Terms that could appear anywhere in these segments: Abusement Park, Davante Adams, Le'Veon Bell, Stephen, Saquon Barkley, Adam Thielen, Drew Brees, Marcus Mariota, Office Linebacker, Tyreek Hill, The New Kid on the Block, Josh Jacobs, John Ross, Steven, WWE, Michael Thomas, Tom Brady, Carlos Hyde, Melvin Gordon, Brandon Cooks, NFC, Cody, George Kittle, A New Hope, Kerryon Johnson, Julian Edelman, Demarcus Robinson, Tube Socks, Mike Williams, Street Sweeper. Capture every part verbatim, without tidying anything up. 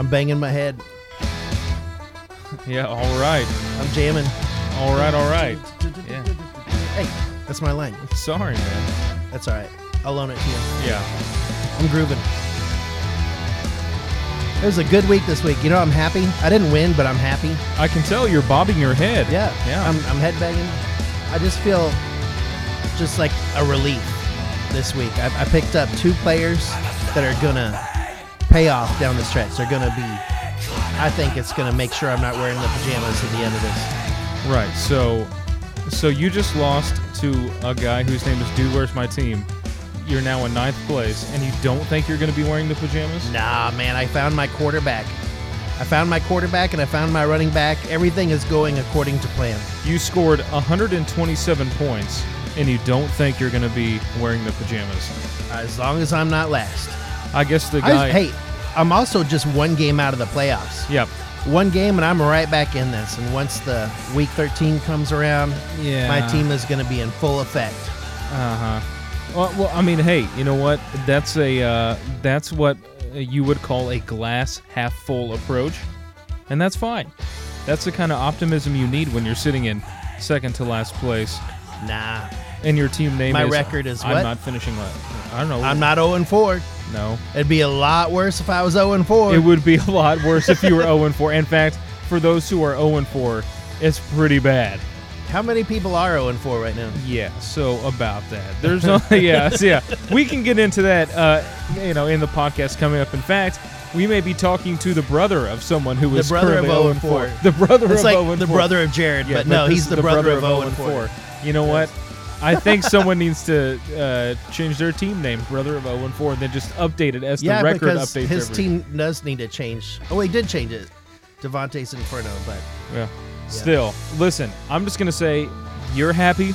I'm banging my head. Yeah, all right. I'm jamming. All right, all right. Yeah. Hey, that's my line. Sorry, man. That's all right. I'll loan it to you. Yeah. I'm grooving. It was a good week this week. You know, I'm happy. I didn't win, but I'm happy. I can tell you're bobbing your head. Yeah. Yeah. I'm, I'm head banging. I just feel just like a relief this week. I, I picked up two players that are going to pay off down the stretch. They're going to be... I think it's going to make sure I'm not wearing the pajamas at the end of this. Right. So so you just lost to a guy whose name is Dude Wears My Team. You're now in ninth place, and you don't think you're going to be wearing the pajamas? Nah, man. I found my quarterback. I found my quarterback, and I found my running back. Everything is going according to plan. You scored one hundred twenty-seven points, and you don't think you're going to be wearing the pajamas? As long as I'm not last. I guess the guy... I, hey. I'm also just one game out of the playoffs. Yep. One game, and I'm right back in this. And once the week thirteen comes around, yeah. my team is going to be in full effect. Uh-huh. Well, well, I mean, hey, you know what? That's a uh, that's what you would call a glass half full approach, and that's fine. That's the kind of optimism you need when you're sitting in second to last place. Nah. And your team name My is... My record is I'm what? I'm not finishing last. I don't know. I'm not oh and four. No. It'd be a lot worse if I was oh and four. It would be a lot worse if you were oh and four. In fact, for those who are oh and four, it's pretty bad. How many people are oh and four right now? Yeah, so about that. There's no... yeah, so yeah. We can get into that uh, you know, in the podcast coming up. In fact, we may be talking to the brother of someone who is currently oh and four. The brother it's of like oh and four. It's like the brother of Jared, yeah, but, but no, he's the, the brother, brother of oh and four. You know what? I think someone needs to uh, change their team name, Brother of oh and four, and then just update it as yeah, the record updates everything. Yeah, because his team does need to change. Oh, he did change it. Devonta's Inferno, but... Yeah. yeah. Still, listen, I'm just going to say you're happy.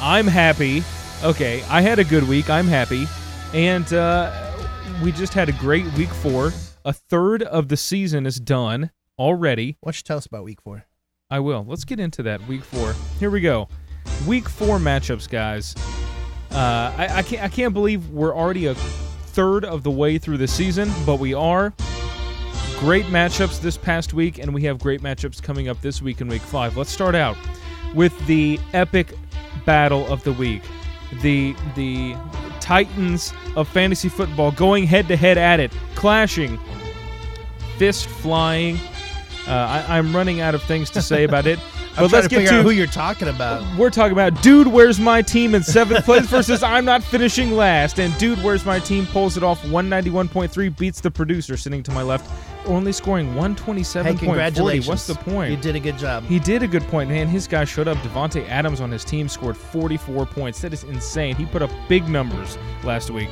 I'm happy. Okay, I had a good week. I'm happy. And uh, we just had a great week four. A third of the season is done already. Why don't you tell us about week four? I will. Let's get into that, week four. Here we go. Week four matchups, guys. Uh, I, I can't. I can't believe we're already a third of the way through the season, but we are. Great matchups this past week, and we have great matchups coming up this week in week five. Let's start out with the epic battle of the week. The the Titans of fantasy football going head to head at it, clashing, fist flying. Uh, I, I'm running out of things to say about it. But I'm trying let's to get figure to out who you're talking about. We're talking about Dude Wears My Team in seventh place versus I'm Not Finishing Last. And Dude Wears My Team pulls it off one ninety-one point three, beats the producer sitting to my left, only scoring one twenty-seven point four. Hey, congratulations. What's the point? You did a good job. He did a good point, man. His guy showed up. Davante Adams on his team scored forty-four points. That is insane. He put up big numbers last week.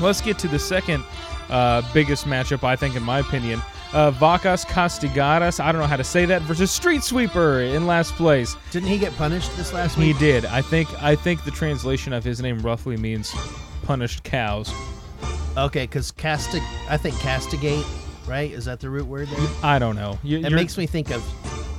Let's get to the second uh, biggest matchup, I think, in my opinion. Uh, Vacas Castigadas, I don't know how to say that, versus Street Sweeper in last place. Didn't he get punished this last week? He did. I think I think the translation of his name roughly means punished cows. Okay, because castig, I think castigate, right? Is that the root word there? I don't know. You, it makes me think of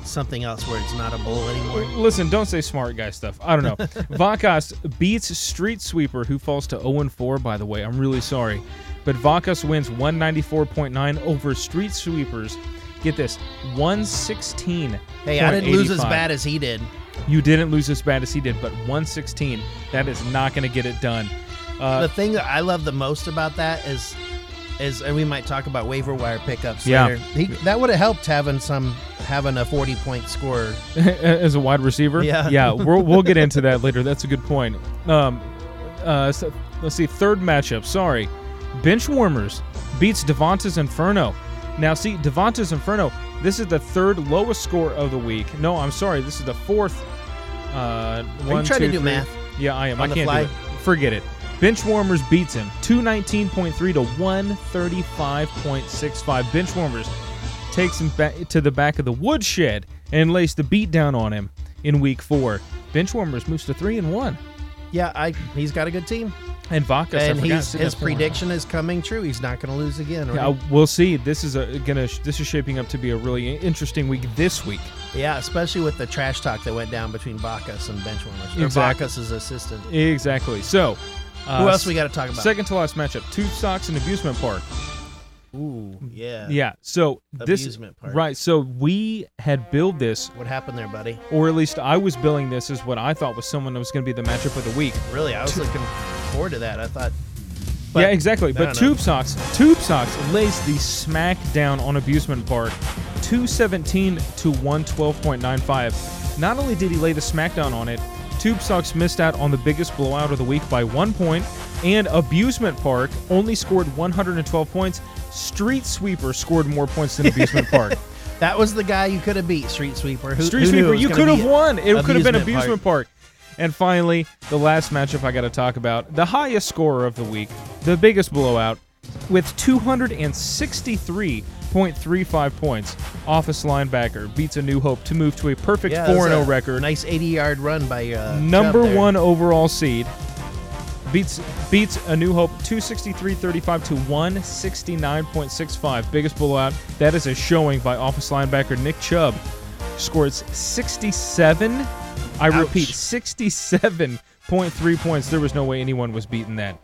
something else where it's not a bull anymore. Listen, don't say smart guy stuff. I don't know. Vacas beats Street Sweeper, who falls to oh and four, by the way. I'm really sorry. But Vacas wins one ninety-four point nine over Street Sweepers. Get this, one sixteen. Hey, I didn't lose as bad as he did. You didn't lose as bad as he did, but one sixteen, that is not going to get it done. Uh, the thing that I love the most about that is, is, and we might talk about waiver wire pickups yeah. later. He, that would have helped having some having a forty-point scorer. As a wide receiver? Yeah. Yeah, we'll, we'll get into that later. That's a good point. Um, uh, so, let's see, third matchup, sorry. Benchwarmers beats Devonta's Inferno. Now, see, Devonta's Inferno, this is the third lowest score of the week. No, I'm sorry. This is the fourth. Uh, one, Are you trying two, to do three. Math? Yeah, I am. I can't do it. Forget it. Benchwarmers beats him. two nineteen point three to one thirty-five point six five. Benchwarmers takes him back to the back of the woodshed and lays the beat down on him in week four. Benchwarmers moves to three and one. Yeah, I, he's got a good team. And Vacas, and he's, his prediction is coming true. He's not going to lose again. Right? Yeah, we'll see. This is a, gonna. This is shaping up to be a really interesting week this week. Yeah, especially with the trash talk that went down between Vacas and Benchwarmers. Exactly. Vacas' assistant. Exactly. So, uh, who else we got to talk about? Second to last matchup: Tube Socks and Abusement Park. Ooh, yeah. Yeah, so this... Abusement Park. Right, so we had billed this... What happened there, buddy? Or at least I was billing this as what I thought was someone that was going to be the matchup of the week. Really? I was to- looking forward to that. I thought... But, yeah, exactly. But Tube Socks, Tube Socks lays the smack down on Abusement Park, two seventeen to one twelve point nine five. Not only did he lay the smack down on it, Tube Socks missed out on the biggest blowout of the week by one point, and Abusement Park only scored one hundred twelve points. Street Sweeper scored more points than Abusement Park. That was the guy you could have beat, Street Sweeper. Who, Street who Sweeper, you could have won. It could have been Abusement Park. Park. And finally, the last matchup I got to talk about, the highest scorer of the week, the biggest blowout, with two sixty-three point three five points. Office Linebacker beats A New Hope to move to a perfect yeah, four and oh record. Nice eighty-yard run by uh, number one overall seed. Beats beats A New Hope two sixty-three thirty-five to one sixty-nine point six five. Biggest blowout. That is a showing by Office Linebacker Nick Chubb. Scores sixty-seven. I Ouch. repeat, sixty-seven point three points. There was no way anyone was beating that.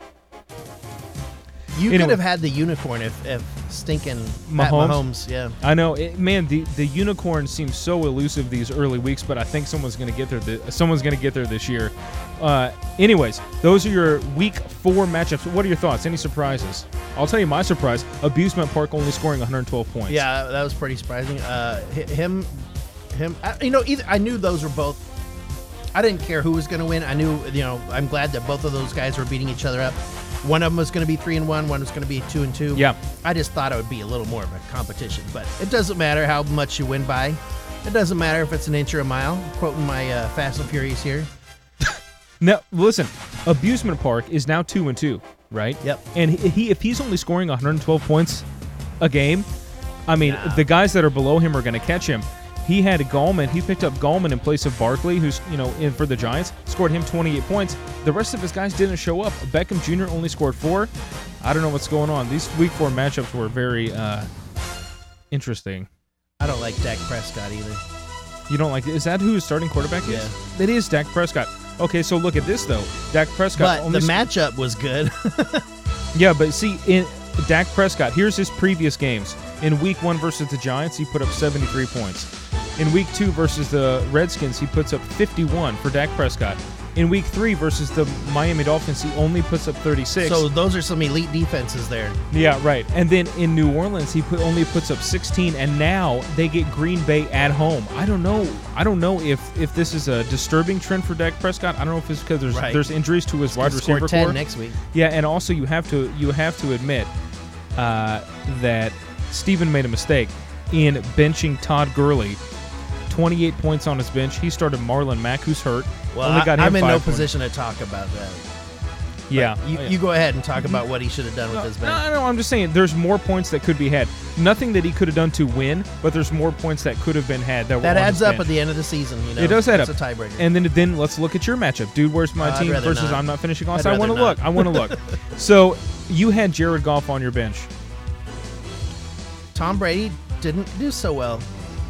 You anyway, could have had the unicorn if, if stinking Mahomes. Pat Mahomes. Yeah, I know, it, man. The, the unicorn seems so elusive these early weeks, but I think someone's going to get there. Th- someone's going to get there this year. Uh, anyways, those are your week four matchups. What are your thoughts? Any surprises? I'll tell you my surprise: Abusement Park only scoring one hundred twelve points. Yeah, that was pretty surprising. Uh, him, him. I, you know, either I knew those were both. I didn't care who was going to win. I knew, you know, I'm glad that both of those guys were beating each other up. One of them was going to be three and one. One was going to be two and two. Yeah. I just thought it would be a little more of a competition, but it doesn't matter how much you win by. It doesn't matter if it's an inch or a mile. Quoting my uh, Fast and Furious here. Now, listen, Abusement Park is now two and two, right? Yep. And he, if he's only scoring one hundred twelve points a game, I mean, nah. the guys that are below him are going to catch him. He had Gallman. He picked up Gallman in place of Barkley, who's, you know, in for the Giants, scored him twenty-eight points. The rest of his guys didn't show up. Beckham Junior only scored four. I don't know what's going on. These week four matchups were very uh, interesting. I don't like Dak Prescott either. You don't like it? Is that who his starting quarterback is? Yeah. It is Dak Prescott. Okay, so look at this, though. Dak Prescott. But only the sc- matchup was good. Yeah, but see, in Dak Prescott, here's his previous games. In week one versus the Giants, he put up seventy-three points. In week two versus the Redskins, he puts up fifty-one for Dak Prescott. In week three versus the Miami Dolphins, he only puts up thirty-six. So those are some elite defenses there. Yeah, right. And then in New Orleans, he put, only puts up sixteen, and now they get Green Bay at home. I don't know. I don't know if, if this is a disturbing trend for Dak Prescott. I don't know if it's because there's right. there's injuries to his He's wide receiver core. Score ten next week. Yeah, and also you have to you have to admit uh, that Stephen made a mistake in benching Todd Gurley. twenty-eight points on his bench. He started Marlon Mack, who's hurt. Well, Only got I, him I'm in no points. position to talk about that. Yeah. You, yeah. you go ahead and talk about what he should have done no, with his bench. No, no, I'm just saying there's more points that could be had. Nothing that he could have done to win, but there's more points that could have been had. That, that adds up bench. At the end of the season. You know? It does add up. It's a tiebreaker. And then, then let's look at your matchup. Dude, where's my uh, team versus not. I'm not finishing last? I want to look. I want to look. So you had Jared Goff on your bench. Tom Brady didn't do so well.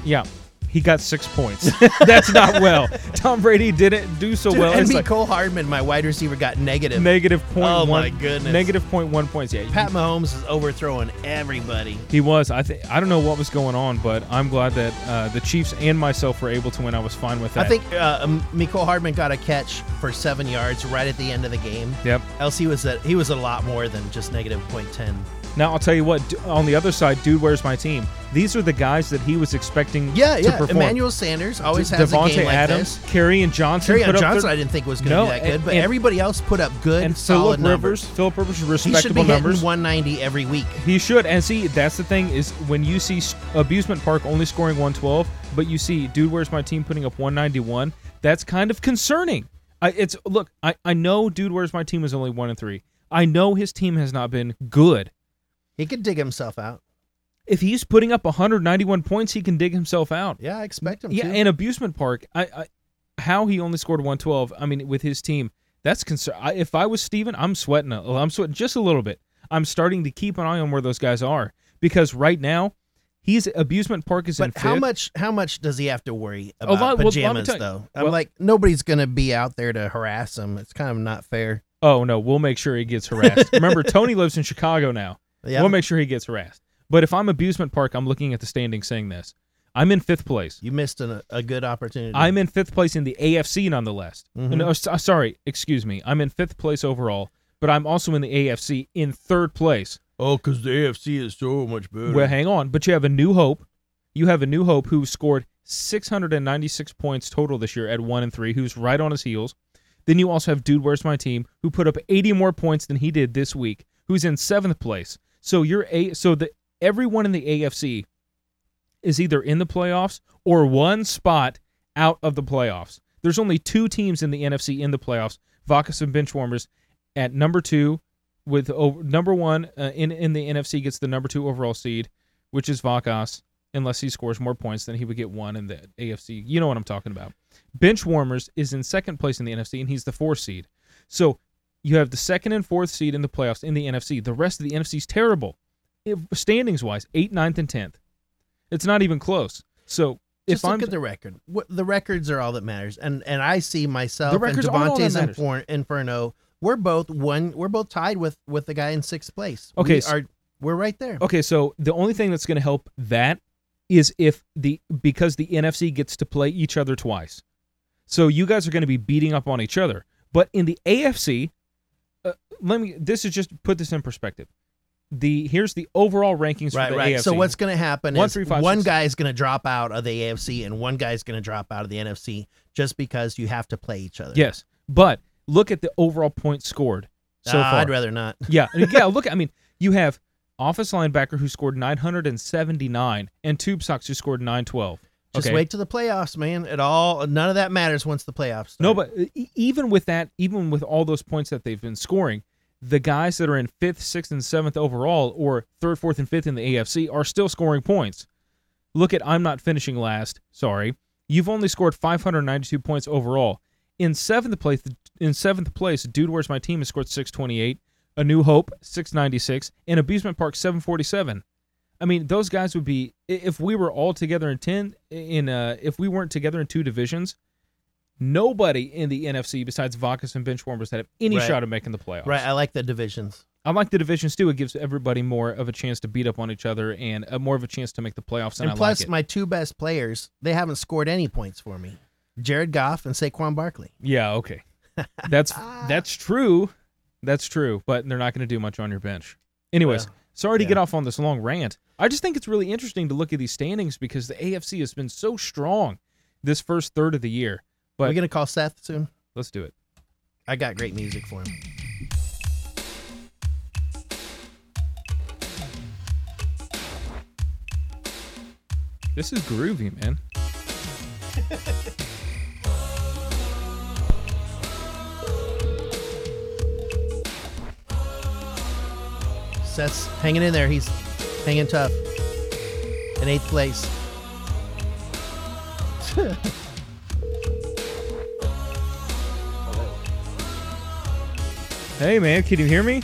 Yeah. He got six points. That's not well. Tom Brady didn't do so Dude, well. And Mecole Hardman, my wide receiver, got negative. Negative point oh one. Oh, my goodness. Negative point one points. Yeah, Pat Mahomes is overthrowing everybody. He was. I think I don't know what was going on, but I'm glad that uh, the Chiefs and myself were able to win. I was fine with that. I think uh, Mecole Hardman got a catch for seven yards right at the end of the game. Yep. Else he was a, he was a lot more than just negative point ten. Now, I'll tell you what, on the other side, Dude Wears My Team. These are the guys that he was expecting yeah, to yeah. perform. Emmanuel Sanders always has Davante a game like Adams, this. Kerryon Johnson. Kerryon Johnson up their, I didn't think was going to no, be that good, and, but and, everybody else put up good, and solid Philip Rivers, numbers. Philip Rivers, respectable numbers. He should be numbers. hitting one ninety every week. He should, and see, that's the thing is when you see Abusement Park only scoring one twelve, but you see Dude Wears My Team putting up one ninety-one, that's kind of concerning. I, it's Look, I, I know Dude Wears My Team is only one and three. I know his team has not been good. He could dig himself out. If he's putting up one hundred ninety-one points, he can dig himself out. Yeah, I expect him yeah, to. Yeah, and Abusement Park, I, I, how he only scored one twelve, I mean, with his team, that's concerning. If I was Steven, I'm sweating a, I'm sweating just a little bit. I'm starting to keep an eye on where those guys are because right now, he's Abusement Park is but in fifth. How much, how much does he have to worry about lot, pajamas, well, though? I'm well, like, nobody's going to be out there to harass him. It's kind of not fair. Oh, no, we'll make sure he gets harassed. Remember, Tony lives in Chicago now. Yeah. We'll make sure he gets harassed. But if I'm Abusement Park, I'm looking at the standings saying this. I'm in fifth place. You missed an, a good opportunity. I'm in fifth place in the A F C nonetheless. Mm-hmm. No, sorry, excuse me. I'm in fifth place overall, but I'm also in the A F C in third place. Oh, because the A F C is so much better. Well, hang on. But you have a New Hope. You have a New Hope who scored six hundred ninety-six points total this year at one and three, who's right on his heels. Then you also have Dude Wears My Team, who put up eighty more points than he did this week, who's in seventh place. So you're a so the everyone in the A F C is either in the playoffs or one spot out of the playoffs. There's only two teams in the N F C in the playoffs, Vacas and Benchwarmers at number two, with over, number one uh, in, in the N F C gets the number two overall seed, which is Vacas, unless he scores more points than he would get one in the A F C. You know what I'm talking about. Benchwarmers is in second place in the N F C, and he's the fourth seed. So you have the second and fourth seed in the playoffs in the N F C. The rest of the N F C is terrible, if, standings-wise, eighth, ninth, and tenth. It's not even close. So if Just look I'm, at the record. What, the records are all that matters, and and I see myself and Devonta's Inferno. We're both one. We're both tied with, with the guy in sixth place. Okay, we are, we're right there. Okay, so the only thing that's going to help that is if the because the N F C gets to play each other twice. So you guys are going to be beating up on each other. But in the A F C, uh, let me. This is just put this in perspective. The here's the overall rankings right, for the right. A F C. So what's going to happen one, is three, five, one guy is going to drop out of the A F C and one guy is going to drop out of the N F C just because you have to play each other. Yes, but look at the overall points scored so uh, far. I'd rather not. Yeah, yeah. Look, I mean, you have Office Linebacker who scored nine hundred seventy-nine and Tube Socks who scored nine twelve. Just okay. Wait till the playoffs, man. It all none of that matters once the playoffs start. No, but even with that, even with all those points that they've been scoring, the guys that are in fifth, sixth, and seventh overall, or third, fourth, and fifth in the A F C, are still scoring points. Look at I'm Not Finishing Last. Sorry, you've only scored five hundred ninety-two points overall. In seventh place, in seventh place, Dude Wears My Team has scored six twenty-eight. A New Hope six ninety-six, and Abusement Park seven forty-seven. I mean, those guys would be if we were all together in ten. In uh, if we weren't together in two divisions. Nobody in the N F C besides Vacas and Benchwarmers that have any right. shot at making the playoffs. Right, I like the divisions. I like the divisions, too. It gives everybody more of a chance to beat up on each other and a, more of a chance to make the playoffs, and, and I plus, like it. My two best players, they haven't scored any points for me. Jared Goff and Saquon Barkley. Yeah, okay. That's that's true. That's true, but they're not going to do much on your bench. Anyways, yeah. sorry to yeah. get off on this long rant. I just think it's really interesting to look at these standings because the A F C has been so strong this first third of the year. But are we going to call Seth soon? Let's do it. I got great music for him. This is groovy, man. Seth's hanging in there. He's hanging tough. In eighth place. Hey, man, can you hear me?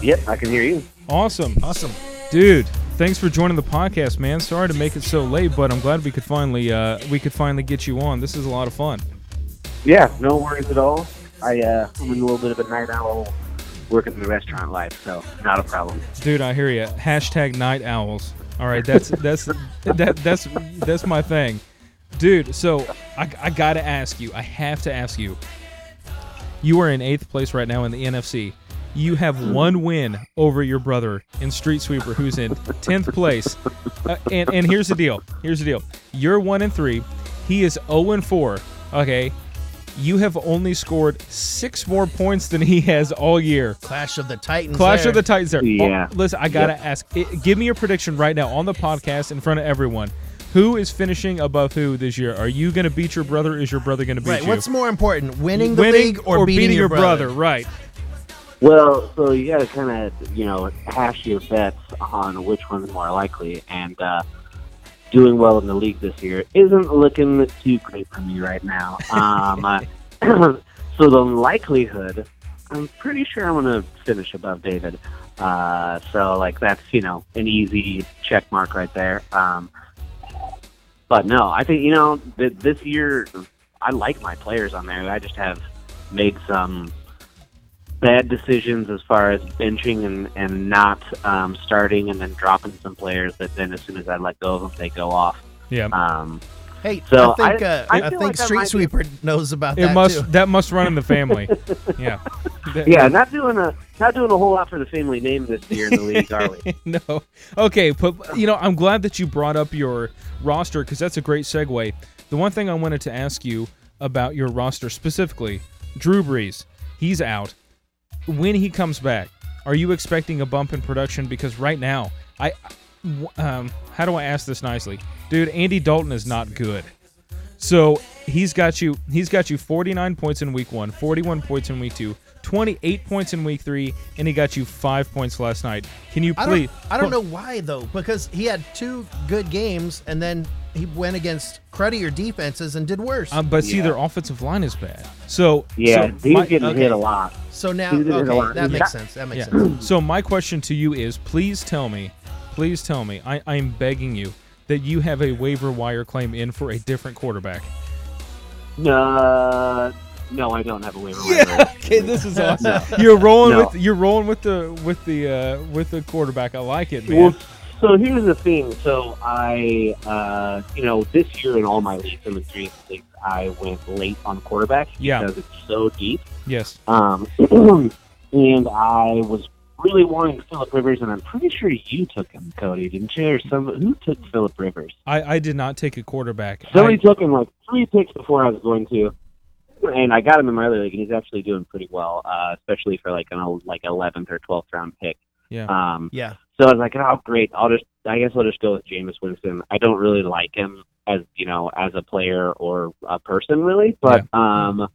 Yep, I can hear you. Awesome. Awesome. Dude, thanks for joining the podcast, man. Sorry to make it so late, but I'm glad we could finally uh, we could finally get you on. This is a lot of fun. Yeah, no worries at all. I, uh, I'm a little bit of a night owl working in the restaurant life, so not a problem. Dude, I hear you. Hashtag night owls. All right, that's that's that that's that's my thing. Dude, so I, I got to ask you. I have to ask you. You are in eighth place right now in the N F C. You have one win over your brother in Street Sweeper, who's in tenth place. Uh, and, and here's the deal. Here's the deal. You're one and three. He is zero and four. Okay. You have only scored six more points than he has all year. Clash of the Titans. Clash there. of the Titans. There. Yeah. Oh, listen, I gotta yep. ask. It, give me your prediction right now on the podcast in front of everyone. Who is finishing above who this year? Are you going to beat your brother? Is your brother going to beat right, you? Right, what's more important, winning the winning league or, or beating, beating your brother? brother? Right. Well, so you got to kind of, you know, hash your bets on which one's more likely. And uh, doing well in the league this year isn't looking too great for me right now. Um, uh, so the likelihood, I'm pretty sure I'm going to finish above David. Uh, so, like, that's, you know, an easy check mark right there. Um But no, I think, you know, th- this year I like my players on there. I just have made some bad decisions as far as benching and, and not um, starting and then dropping some players that then as soon as I let go of them, they go off. Yeah. Um, hey, so I think, I, uh, I I think like Street Sweeper be... knows about it that must, too. That must run in the family. Yeah. Yeah, not doing a not doing a whole lot for the family name this year in the league, are we? No. Okay, but, you know, I'm glad that you brought up your roster because that's a great segue. The one thing I wanted to ask you about your roster specifically, Drew Brees, he's out. When he comes back, are you expecting a bump in production? Because right now, I, um, how do I ask this nicely? Dude, Andy Dalton is not good. So he's got you He's got you forty-nine points in week one, forty-one points in week two, twenty-eight points in week three, and he got you five points last night. Can you please? I don't, I don't know why, though, because he had two good games, and then he went against cruddier defenses and did worse. Um, but see, yeah. Their offensive line is bad. So Yeah, so he's getting okay. hit a lot. So now, okay, that makes sense. That makes yeah. sense. So my question to you is, please tell me, please tell me, I, I'm begging you, that you have a waiver wire claim in for a different quarterback. Uh, no, I don't have a waiver yeah, wire. Okay, this is awesome. no. You're rolling no. with you're rolling with the with the uh, with the quarterback. I like it, man. Well, so here's the thing. So I, uh, you know, this year in all my leagues, in the three leagues, I went late on quarterback yeah. because it's so deep. Yes. Um, and I was really wanting Philip Rivers, and I'm pretty sure you took him, Cody, didn't you? Or some who took Philip Rivers? I, I did not take a quarterback. Somebody I... took him like three picks before I was going to, and I got him in my other league, and he's actually doing pretty well, uh, especially for like an like eleventh or twelfth round pick. Yeah. Um, yeah. So I was like, oh great, I'll just I guess I'll just go with Jameis Winston. I don't really like him as you know as a player or a person really, but yeah. um,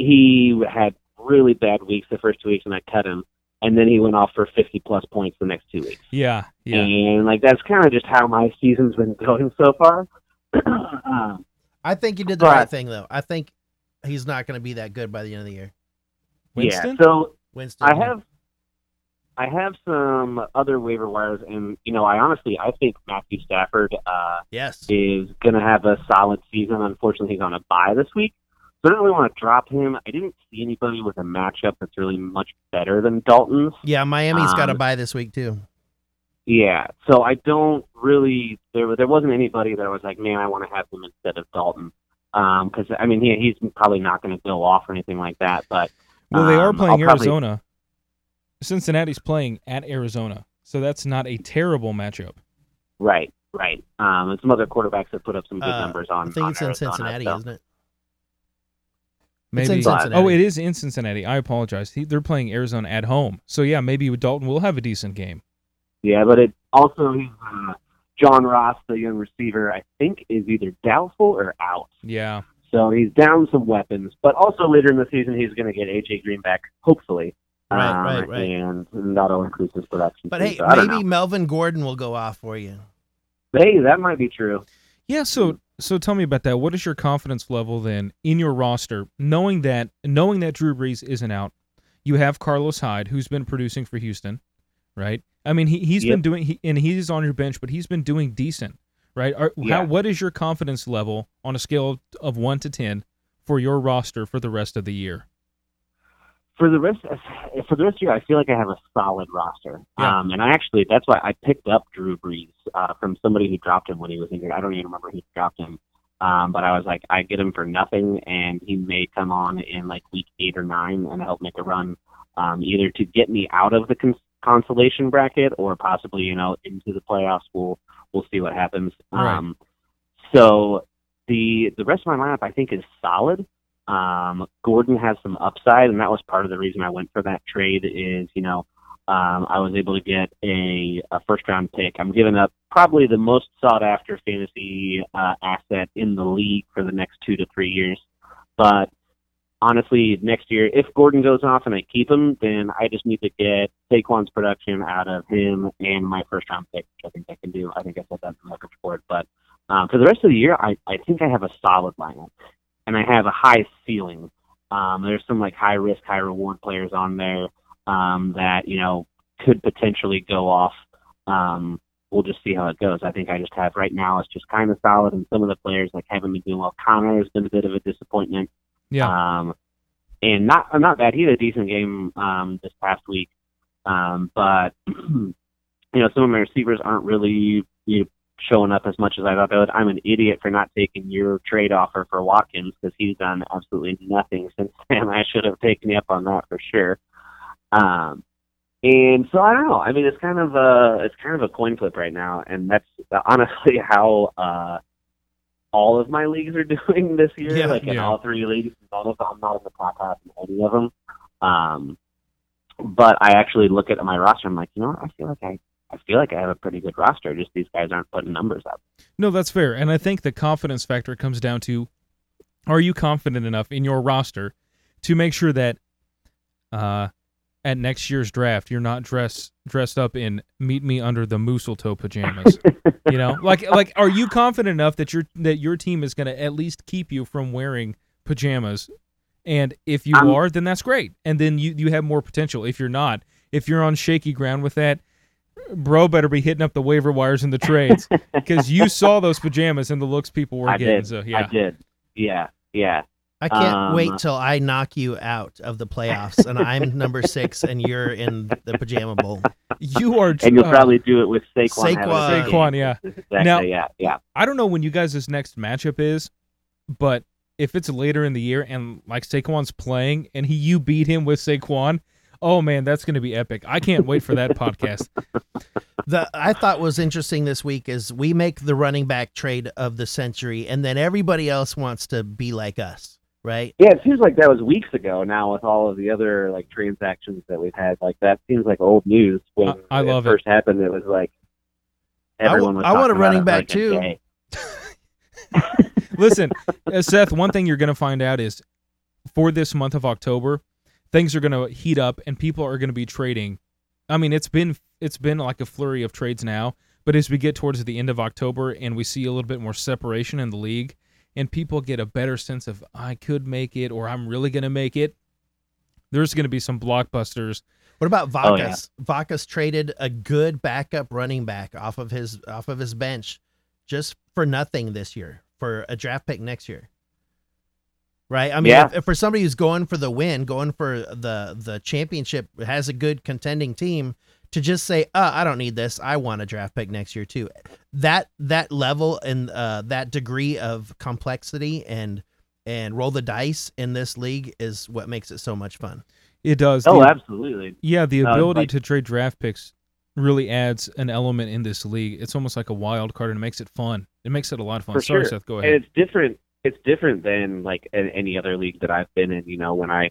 he had really bad weeks the first two weeks, and I cut him. And then he went off for fifty-plus points the next two weeks. Yeah, yeah. And, like, that's kind of just how my season's been going so far. um, I think you did the but, right thing, though. I think he's not going to be that good by the end of the year. Winston? Yeah, so Winston, I have I have some other waiver wires, and, you know, I honestly, I think Matthew Stafford uh, yes. is going to have a solid season. Unfortunately, he's on a bye this week. So I don't really want to drop him. I didn't see anybody with a matchup that's really much better than Dalton's. Yeah, Miami's um, got a bye this week, too. Yeah, so I don't really – there there wasn't anybody that I was like, man, I want to have him instead of Dalton. Because, um, I mean, he, he's probably not going to go off or anything like that. But Well, they are um, playing I'll Arizona. Probably... Cincinnati's playing at Arizona, so that's not a terrible matchup. Right, right. Um, and some other quarterbacks have put up some good uh, numbers on I think on it's Arizona, in Cincinnati, so. Isn't it? Maybe. Oh, it is in Cincinnati. I apologize. They're playing Arizona at home. So, yeah, maybe Dalton will have a decent game. Yeah, but it also uh, John Ross, the young receiver, I think is either doubtful or out. Yeah. So he's down some weapons. But also later in the season, he's going to get A J. Green back, hopefully. Right, um, right, right. And that'll increase his production. But, hey, so maybe Melvin Gordon will go off for you. Hey, that might be true. Yeah, so... So tell me about that. What is your confidence level then in your roster, knowing that knowing that Drew Brees isn't out? You have Carlos Hyde, who's been producing for Houston, right? I mean, he he's yep. been doing, he, and he's on your bench, but he's been doing decent, right? Are, yeah. how, what is your confidence level on a scale of one to ten for your roster for the rest of the year? For the rest, for the rest of the year, I feel like I have a solid roster, yeah. um, and I actually that's why I picked up Drew Brees uh, from somebody who dropped him when he was injured. I don't even remember who dropped him, um, but I was like, I get him for nothing, and he may come on in like week eight or nine and help make a run, um, either to get me out of the cons- consolation bracket or possibly you know into the playoffs. We'll we'll see what happens. Right. Um, so the the rest of my lineup I think is solid. Um, Gordon has some upside, and that was part of the reason I went for that trade is, you know, um, I was able to get a, a first-round pick. I'm giving up probably the most sought-after fantasy uh, asset in the league for the next two to three years. But honestly, next year, if Gordon goes off and I keep him, then I just need to get Saquon's production out of him and my first-round pick, which I think I can do. I think I said that in the record board. But um, for the rest of the year, I, I think I have a solid lineup. And I have a high ceiling. Um, there's some like high risk, high reward players on there um, that you know could potentially go off. Um, we'll just see how it goes. I think I just have right now. It's just kind of solid, and some of the players like haven't been doing well. Connor has been a bit of a disappointment. Yeah. Um, and not not bad. He had a decent game um, this past week, um, but you know, some of my receivers aren't really you know, showing up as much as I thought they would. I'm an idiot for not taking your trade offer for Watkins because he's done absolutely nothing since then. I should have taken you up on that for sure. Um, and so I don't know. I mean, it's kind of a it's kind of a coin flip right now, and that's honestly how uh, all of my leagues are doing this year. Yeah, like in yeah. all three leagues, I'm not in the top half in any of them. Um, but I actually look at my roster. I'm like, you know what? I feel like I. I feel like I have a pretty good roster, just these guys aren't putting numbers up. No, that's fair. And I think the confidence factor comes down to, are you confident enough in your roster to make sure that uh, at next year's draft you're not dressed dressed up in meet me under the mistletoe pajamas? You know? Like like are you confident enough that your that your team is gonna at least keep you from wearing pajamas? And if you um, are, then that's great. And then you, you have more potential. If you're not, if you're on shaky ground with that, bro better be hitting up the waiver wires and the trades because you saw those pajamas and the looks people were I getting. Did. So, yeah. I did. Yeah. Yeah. I can't um, wait till I knock you out of the playoffs and I'm number six and you're in the pajama bowl. You are. And you'll uh, probably do it with Saquon. Saquon. Saquon, yeah. Exactly, now, yeah. Yeah. I don't know when you guys' next matchup is, but if it's later in the year and like Saquon's playing and he you beat him with Saquon, oh, man, that's going to be epic. I can't wait for that podcast. The I thought was interesting this week is we make the running back trade of the century, and then everybody else wants to be like us, right? Yeah, it seems like that was weeks ago now with all of the other like transactions that we've had. Like that seems like old news. When uh, I love it first it. happened, it was like everyone I, was I want a running back, like, too. Listen, Seth, one thing you're going to find out is for this month of October, things are going to heat up, and people are going to be trading. I mean, it's been it's been like a flurry of trades now, but as we get towards the end of October and we see a little bit more separation in the league, and people get a better sense of, I could make it, or I'm really going to make it, there's going to be some blockbusters. What about Vacas? Oh, yeah. Vacas traded a good backup running back off of his off of his bench just for nothing this year, for a draft pick next year. Right, I mean, yeah. if, if for somebody who's going for the win, going for the the championship, has a good contending team, to just say, uh, I don't need this. I want a draft pick next year too. That that level and uh, that degree of complexity and and roll the dice in this league is what makes it so much fun. It does. Oh, the, absolutely. Yeah, the ability uh, like, to trade draft picks really adds an element in this league. It's almost like a wild card, and it makes it fun. It makes it a lot of fun. Sorry, sure. Seth, go ahead. And it's different. It's different than like any other league that I've been in. You know, when I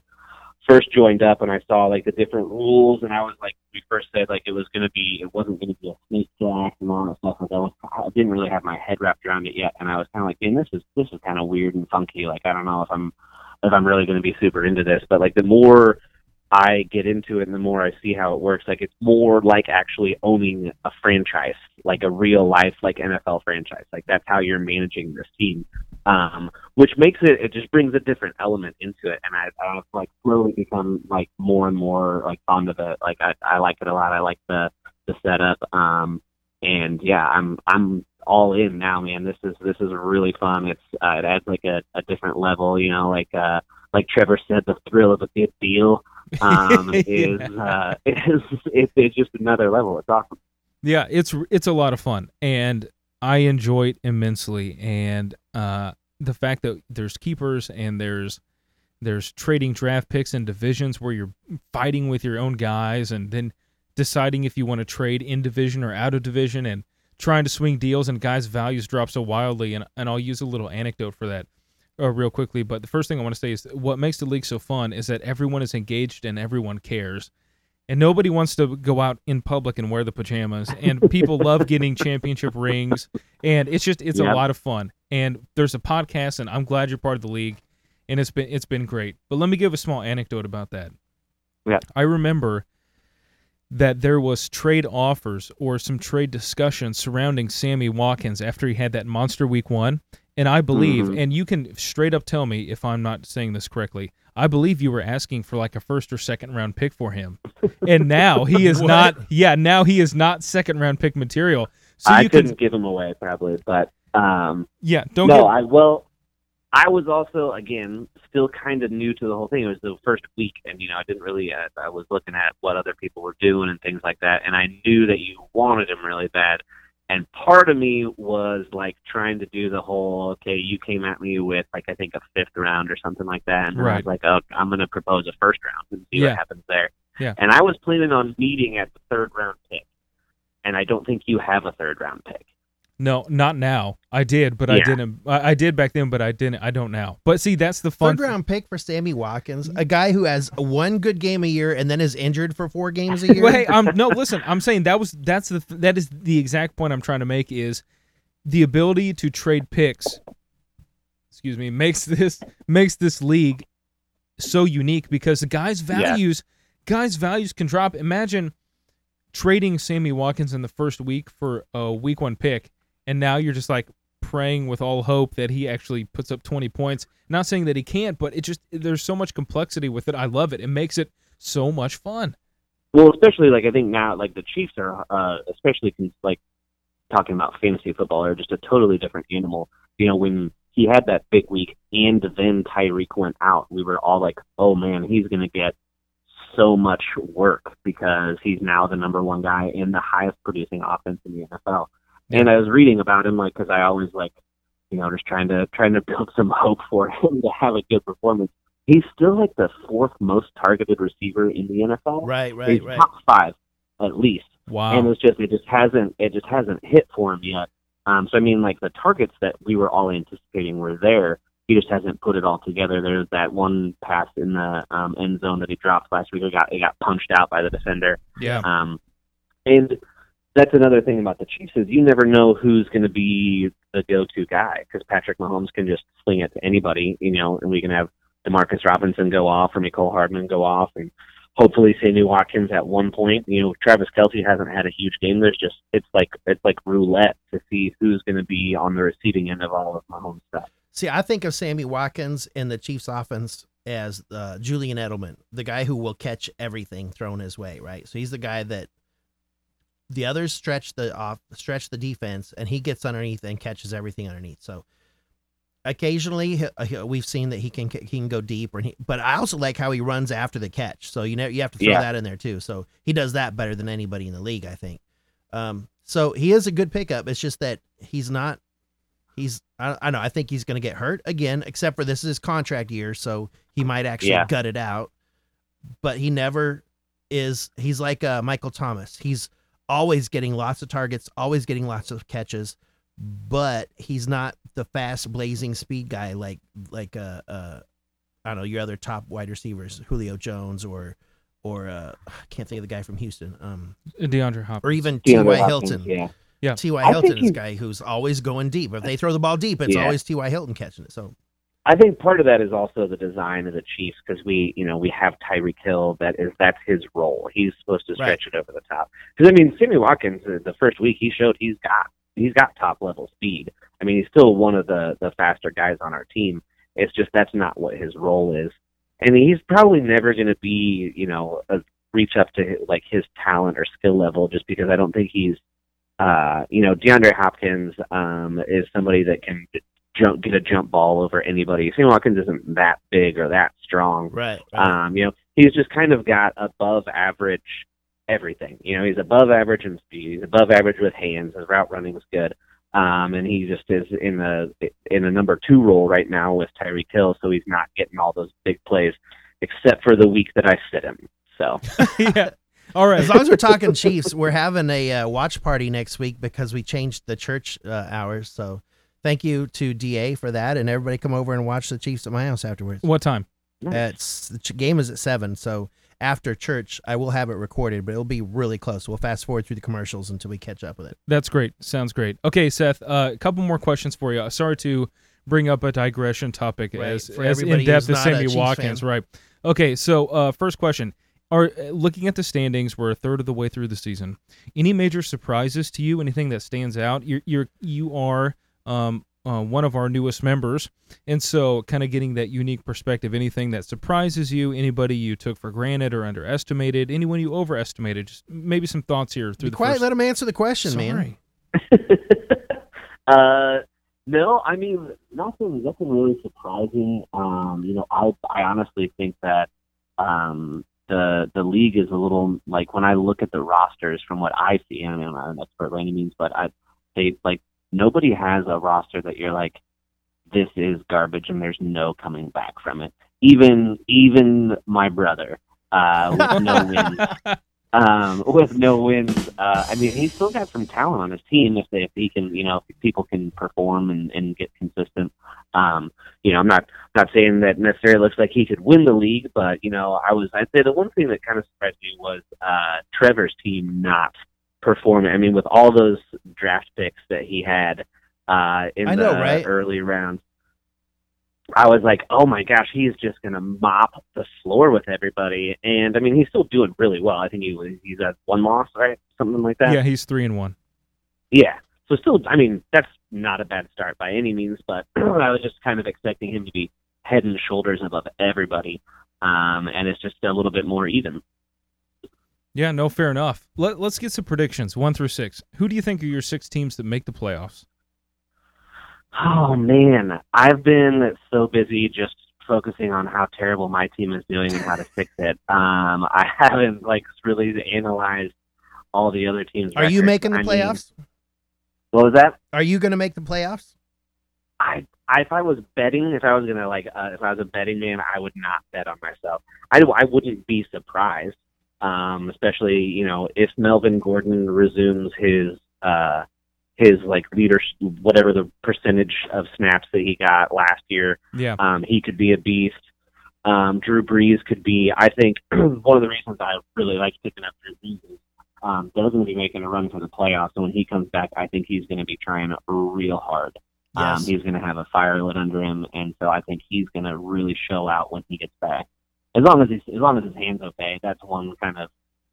first joined up and I saw like the different rules, and I was like, we first said like it was going to be, it wasn't going to be a snake draft and all that stuff. Like I, was, I didn't really have my head wrapped around it yet, and I was kind of like, man, this is this is kind of weird and funky. Like I don't know if I'm if I'm really going to be super into this. But like the more I get into it, and the more I see how it works, like it's more like actually owning a franchise, like a real life like N F L franchise. Like that's how you're managing this team. Um, which makes it, it just brings a different element into it. And I, I've like slowly become like more and more like fond of it. Like I, I like it a lot. I like the, the setup. Um, and yeah, I'm, I'm all in now, man. This is, this is really fun. It's, uh, it adds like a, a different level, you know, like, uh, like Trevor said, the thrill of a good deal, um, yeah. is, uh, is, it, it's just another level. It's awesome. Yeah. It's, it's a lot of fun. And I enjoy it immensely, and uh, the fact that there's keepers and there's there's trading draft picks in divisions where you're fighting with your own guys and then deciding if you want to trade in division or out of division and trying to swing deals, and guys' values drop so wildly, and, and I'll use a little anecdote for that uh, real quickly, but the first thing I want to say is what makes the league so fun is that everyone is engaged and everyone cares. And nobody wants to go out in public and wear the pajamas. And people love getting championship rings. And it's just it's yep. a lot of fun. And there's a podcast, and I'm glad you're part of the league. And it's been it's been great. But let me give a small anecdote about that. Yeah, I remember that there was trade offers or some trade discussions surrounding Sammy Watkins after he had that monster week one. And I believe, mm-hmm. and you can straight up tell me if I'm not saying this correctly, I believe you were asking for like a first or second round pick for him. And now he is not, yeah, now he is not second round pick material. So I you couldn't can, give him away probably, but um, yeah, don't. No, give, I will. I was also, again, still kind of new to the whole thing. It was the first week, and, you know, I didn't really uh, – I was looking at what other people were doing and things like that, and I knew that you wanted him really bad. And part of me was, like, trying to do the whole, okay, you came at me with, like, I think a fifth round or something like that. And right. I was like, oh, I'm going to propose a first round and see yeah. what happens there. Yeah. And I was planning on meeting at the third round pick, and I don't think you have a third round pick. No, not now. I did, but yeah. I didn't. I did back then, but I didn't. I don't now. But see, that's the fun. Third round pick for Sammy Watkins, a guy who has one good game a year and then is injured for four games a year. Well, hey, um, no, listen, I'm saying that was that's the that is the exact point I'm trying to make is the ability to trade picks. Excuse me, makes this makes this league so unique because the guys' values, yeah. guys' values can drop. Imagine trading Sammy Watkins in the first week for a week one pick. And now you're just like praying with all hope that he actually puts up twenty points. Not saying that he can't, but it just there's so much complexity with it. I love it. It makes it so much fun. Well, especially like I think now, like the Chiefs are, uh, especially like talking about fantasy football, are just a totally different animal. You know, when he had that big week and then Tyreek went out, we were all like, oh man, he's going to get so much work because he's now the number one guy in the highest producing offense in the N F L. And I was reading about him, like, because I always, like, you know, just trying to trying to build some hope for him to have a good performance. He's still, like, the fourth most targeted receiver in the N F L. Right, right, He's right. Top five, at least. Wow. And it's just it just hasn't it just hasn't hit for him yet. Um, so I mean, like the targets that we were all anticipating were there. He just hasn't put it all together. There's that one pass in the um, end zone that he dropped last week. It got it got punched out by the defender. Yeah. Um, and. That's another thing about the Chiefs is you never know who's going to be the go-to guy because Patrick Mahomes can just sling it to anybody, you know, and we can have Demarcus Robinson go off or Mecole Hardman go off and hopefully Sammy Watkins at one point. You know, Travis Kelce hasn't had a huge game. There's just it's like it's like roulette to see who's going to be on the receiving end of all of Mahomes' stuff. See, I think of Sammy Watkins and the Chiefs' offense as uh, Julian Edelman, the guy who will catch everything thrown his way, right? So he's the guy that. The others stretch the off, stretch the defense, and he gets underneath and catches everything underneath. So, occasionally we've seen that he can he can go deep, or he, but I also like how he runs after the catch. So you know you have to throw yeah. that in there too. So he does that better than anybody in the league, I think. Um, so he is a good pickup. It's just that he's not. He's I, I know I think he's going to get hurt again, except for this is his contract year, so he might actually yeah. gut it out. But he never is. He's like uh, Michael Thomas. He's always getting lots of targets, always getting lots of catches, but he's not the fast blazing speed guy like like uh, uh I don't know your other top wide receivers, Julio Jones or or uh, I can't think of the guy from Houston, um, DeAndre Hopkins, or even T Y. Hilton. Yeah, yeah. T Y. Hilton is a guy who's always going deep. If they throw the ball deep, it's yeah. always T Y. Hilton catching it. So. I think part of that is also the design of the Chiefs because we, you know, we have Tyreek Hill. That is, that's his role. He's supposed to stretch right. it over the top. Because I mean, Sammy Watkins, uh, the first week he showed he's got he's got top level speed. I mean, he's still one of the the faster guys on our team. It's just that's not what his role is, and he's probably never going to be, you know, a reach up to his, like his talent or skill level just because I don't think he's, uh, you know, DeAndre Hopkins um, is somebody that can. Jump, get a jump ball over anybody. Sammy Watkins isn't that big or that strong. Right, right. Um, you know, he's just kind of got above average everything. You know, he's above average in speed. He's above average with hands. His route running is good. Um, and he just is in the in a number two role right now with Tyreek Hill, so he's not getting all those big plays except for the week that I sit him. So, yeah. All right. As long as we're talking Chiefs, we're having a uh, watch party next week because we changed the church uh, hours, so thank you to D A for that, and everybody come over and watch the Chiefs at my house afterwards. What time? It's, the game is at seven, so after church, I will have it recorded, but it'll be really close. We'll fast forward through the commercials until we catch up with it. That's great. Sounds great. Okay, Seth, uh, a couple more questions for you. Sorry to bring up a digression topic right. as, as in-depth as Sammy Watkins. Fan. Right. Okay, so uh, first question. Are looking at the standings, we're a third of the way through the season. Any major surprises to you? Anything that stands out? You're, you're, you are... Um, uh, one of our newest members, and so kind of getting that unique perspective, anything that surprises you, anybody you took for granted or underestimated, anyone you overestimated, just maybe some thoughts here. Through Be the quiet, first... let him answer the question, Sorry. man. uh, No, I mean, nothing nothing really surprising. Um, you know, I I honestly think that um, the the league is a little, like, when I look at the rosters from what I see, I mean, I'm not an expert by any means, but I they like nobody has a roster that you're like, this is garbage and there's no coming back from it. Even even my brother uh, with no wins. Um, with no wins, uh, I mean, he's still got some talent on his team if they, if he can, you know, if people can perform and, and get consistent. Um, you know, I'm not not saying that necessarily looks like he could win the league, but you know, I was I'd say the one thing that kind of surprised me was uh, Trevor's team not performing. I mean, with all those draft picks that he had uh, in I know, the right? early rounds, I was like, oh my gosh, he's just going to mop the floor with everybody. And, I mean, he's still doing really well. I think he he's at one loss, right? Something like that. Yeah, he's three and one. Yeah. So still, I mean, that's not a bad start by any means, but I was just kind of expecting him to be head and shoulders above everybody. Um, and it's just a little bit more even. Yeah, no, fair enough. Let, let's get some predictions, one through six. Who do you think are your six teams that make the playoffs? Oh, man, I've been so busy just focusing on how terrible my team is doing and how to fix it. Um, I haven't, like, really analyzed all the other teams' Are records. You making the playoffs? I mean, what was that? Are you going to make the playoffs? I, I if I was betting, if I was going to, like, uh, if I was a betting man, I would not bet on myself. I, I wouldn't be surprised, um, especially, you know, if Melvin Gordon resumes his uh, – his like leadership, whatever the percentage of snaps that he got last year. Yeah. Um, he could be a beast. Um, Drew Brees could be, I think one of the reasons I really like picking up Drew Brees is um, they're going to be making a run for the playoffs. And when he comes back, I think he's going to be trying real hard. Yes. Um, he's going to have a fire lit under him. And so I think he's going to really show out when he gets back, as long as he's, as long as his hand's okay. That's one kind of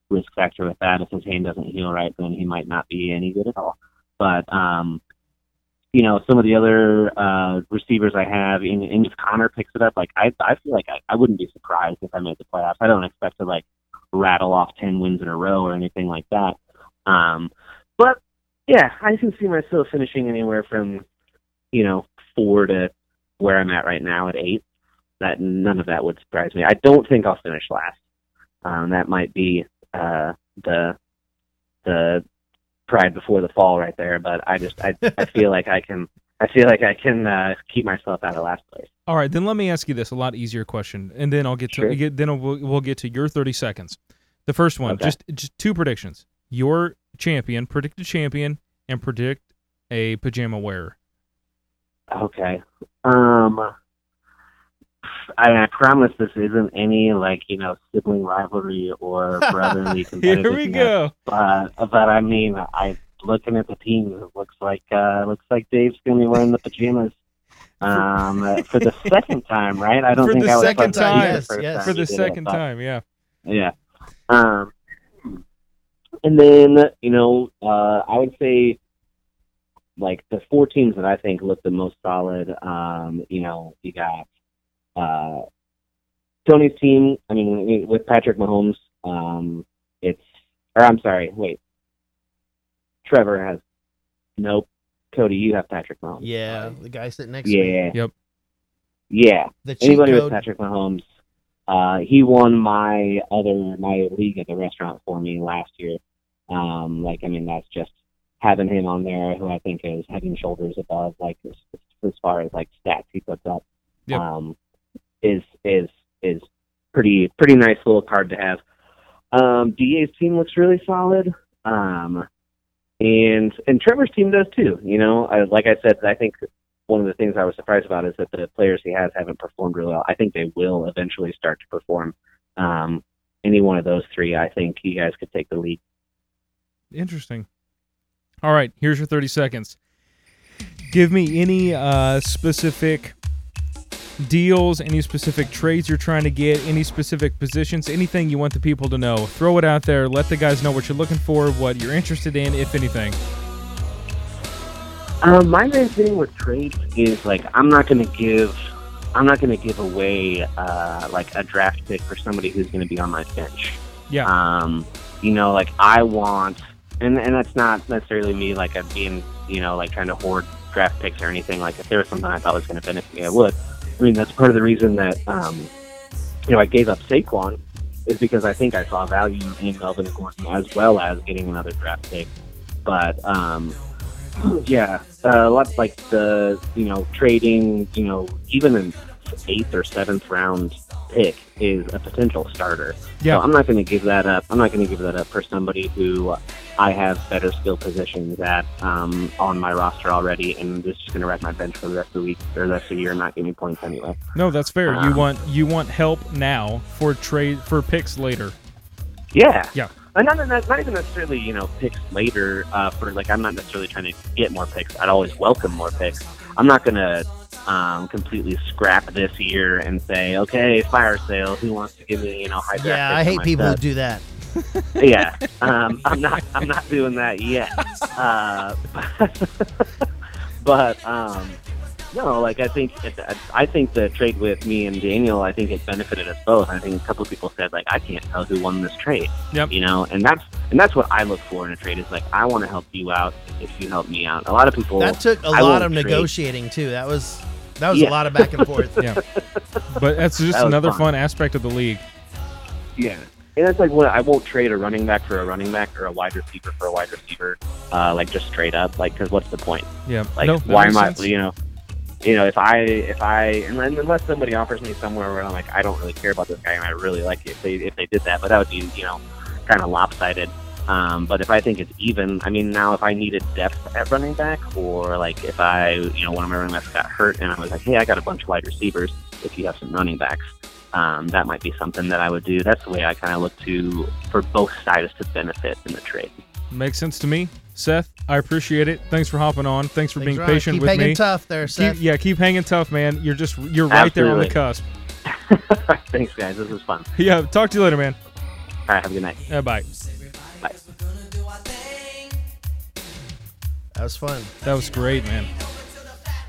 risk factor with that. If his hand doesn't heal right, then he might not be any good at all. But, um, you know, some of the other uh, receivers I have, and, and if Connor picks it up, like, I I feel like I, I wouldn't be surprised if I made the playoffs. I don't expect to, like, rattle off ten wins in a row or anything like that. Um, but, yeah, I can see myself finishing anywhere from, you know, four to where I'm at right now at eight. That none of that would surprise me. I don't think I'll finish last. Um, that might be uh, the the... pride before the fall right there, but I just I, I feel like I can I feel like I can uh, keep myself out of last place. All right, then let me ask you this, a lot easier question, and then I'll get to sure. get, then we'll, we'll get to your thirty seconds. The first one, okay. just just two predictions. Your champion, predict a champion, and predict a pajama wearer. Okay. Um I, I promise this isn't any, like, you know, sibling rivalry or brotherly competitiveness. Here we go. But, but I mean, I looking at the teams, it looks like uh, looks like Dave's going to be wearing the pajamas um, for the second time, right? I don't for think the I was second time. Yes, the yes. time. For the second it, time, yeah. Yeah. Um, and then, you know, uh, I would say, like, the four teams that I think look the most solid, um, you know, you got Uh, Tony's team, I mean, with Patrick Mahomes, um, it's, or I'm sorry, wait. Trevor has, nope. Cody, you have Patrick Mahomes. Yeah, the guy sitting next yeah. to me. Yep. Yeah. The Anybody code. with Patrick Mahomes, uh, he won my other, my league at the restaurant for me last year. Um, like, I mean, that's just having him on there, who I think is head and shoulders above, like, as, as far as, like, stats he puts up. Yep. Um, is is is pretty pretty nice little card to have. Um, D A's team looks really solid, um, and and Trevor's team does too. You know, I, like I said, I think one of the things I was surprised about is that the players he has haven't performed really well. I think they will eventually start to perform. Um, any one of those three, I think you guys could take the lead. Interesting. All right, here's your thirty seconds. Give me any uh, specific deals, any specific trades you're trying to get, any specific positions, anything you want the people to know. Throw it out there. Let the guys know what you're looking for, what you're interested in, if anything. Um, my main thing with trades is, like, I'm not going to give, I'm not going to give away uh, like a draft pick for somebody who's going to be on my bench. Yeah. Um, you know, like I want, and and that's not necessarily me like I'm being, you know, like trying to hoard draft picks or anything. Like, if there was something I thought was going to benefit me, I would. I mean, that's part of the reason that, um, you know, I gave up Saquon is because I think I saw value in Melvin Gordon as well as getting another draft pick. But, um, yeah, uh, a lot like the, you know, trading, you know, even an eighth or seventh round pick is a potential starter. Yeah. So I'm not going to give that up. I'm not going to give that up for somebody who I have better skill positions at um, on my roster already, and this is going to wreck my bench for the rest of the week or the rest of the year and not give me points anyway. No, that's fair. Um, you want you want help now for trade for picks later. Yeah. Yeah. Not, not, not even necessarily, you know, picks later. Uh, for like, I'm not necessarily trying to get more picks. I'd always welcome more picks. I'm not going to um, completely scrap this year and say, okay, fire sale. Who wants to give me, you know, high draft? Yeah, I hate people stuff. who do that. yeah, um, I'm not. I'm not doing that yet. Uh, but but um, no, like I think it, I think the trade with me and Daniel, I think it benefited us both. I think a couple of people said, like, I can't tell who won this trade. Yep. You know, and that's and that's what I look for in a trade is like I want to help you out if you help me out. A lot of people that took a I lot of trade. negotiating too. That was that was yeah. a lot of back and forth. yeah, but that's just that another fun. fun aspect of the league. Yeah. And that's like what I won't trade a running back for a running back or a wide receiver for a wide receiver, uh, like just straight up, like because what's the point? Yeah, like no, why am sense. I, you know, you know if I if I and unless somebody offers me somewhere where I'm like I don't really care about this guy and I really like it if they if they did that, but that would be you know kind of lopsided. Um, but if I think it's even, I mean, now if I needed depth at running back or like if I you know one of my running backs got hurt and I was like hey I got a bunch of wide receivers if you have some running backs. Um, that might be something that I would do. That's the way I kind of look to for both sides to benefit in the trade. Makes sense to me, Seth. I appreciate it. Thanks for hopping on. Thanks for Thanks being right. patient keep with me. Keep hanging tough there, Seth. Keep, yeah, keep hanging tough, man. You're just you're right Absolutely. there on the cusp. Thanks, guys. This was fun. Yeah. Talk to you later, man. All right. Have a good night. Yeah, bye. Bye. That was fun. That was great, man.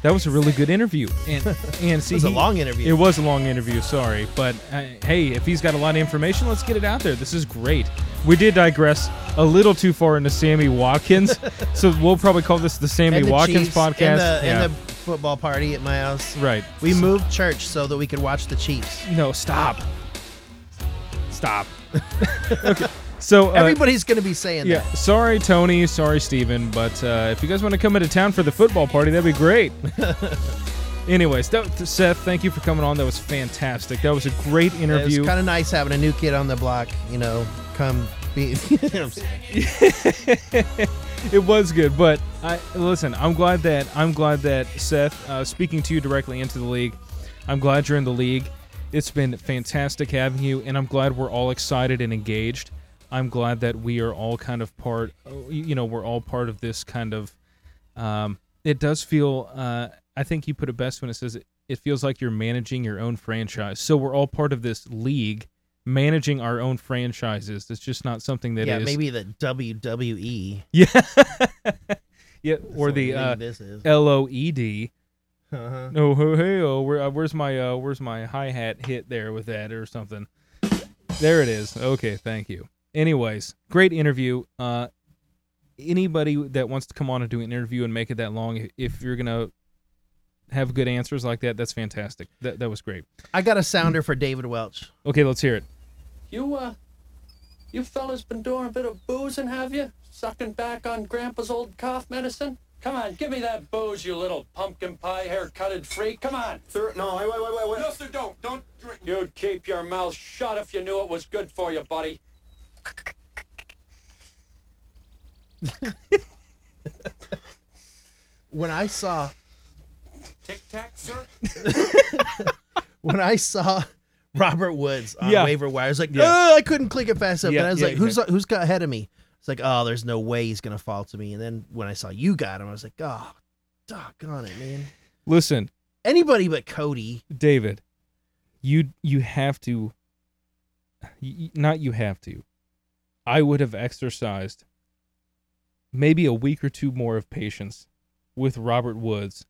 That was a really good interview, and and see, it was a he, long interview. It was a long interview. Sorry, but uh, hey, if he's got a lot of information, let's get it out there. This is great. We did digress a little too far into Sammy Watkins, so we'll probably call this the Sammy the Watkins Chiefs podcast. And the, yeah. and the football party at my house. Right. We so, moved church so that we could watch the Chiefs. No, stop, stop. okay. So uh, everybody's going to be saying yeah, that. Sorry, Tony. Sorry, Stephen. But uh, if you guys want to come into town for the football party, that'd be great. Anyways, that, Seth, thank you for coming on. That was fantastic. That was a great interview. It was kind of nice having a new kid on the block, you know, come be. It was good. But I listen, I'm glad that I'm glad that Seth, uh, speaking to you directly into the league, I'm glad you're in the league. It's been fantastic having you, and I'm glad we're all excited and engaged. I'm glad that we are all kind of part, you know, we're all part of this kind of, um, it does feel, uh, I think you put it best when it says it, it feels like you're managing your own franchise. So we're all part of this league managing our own franchises. It's just not something that yeah, is. Yeah, maybe the W W E. Yeah. yeah. That's or the uh, L O E D. Uh-huh. Oh, hey, oh, where, uh, where's my, uh, where's my hi-hat hit there with that or something? There it is. Okay, thank you. Anyways, great interview. Uh, anybody that wants to come on and do an interview and make it that long, if you're going to have good answers like that, that's fantastic. That that was great. I got a sounder for David Welch. Okay, let's hear it. You uh, you fellas been doing a bit of boozing, have you? Sucking back on Grandpa's old cough medicine? Come on, give me that booze, you little pumpkin pie haircutted freak. Come on. Sir, no, wait, wait, wait, wait. No, sir, don't. Don't drink. You'd keep your mouth shut if you knew it was good for you, buddy. When I saw Tic Tac, sir. When I saw Robert Woods on yeah. waiver wire, I was like, yeah. oh, I couldn't click it fast enough. Yeah, and I was yeah, like, who's yeah. who's got ahead of me? It's like, oh, there's no way he's gonna fall to me. And then when I saw you got him, I was like, oh, doggone it, man. Listen, anybody but Cody, David, you you have to. Not you have to. I would have exercised maybe a week or two more of patience with Robert Woods.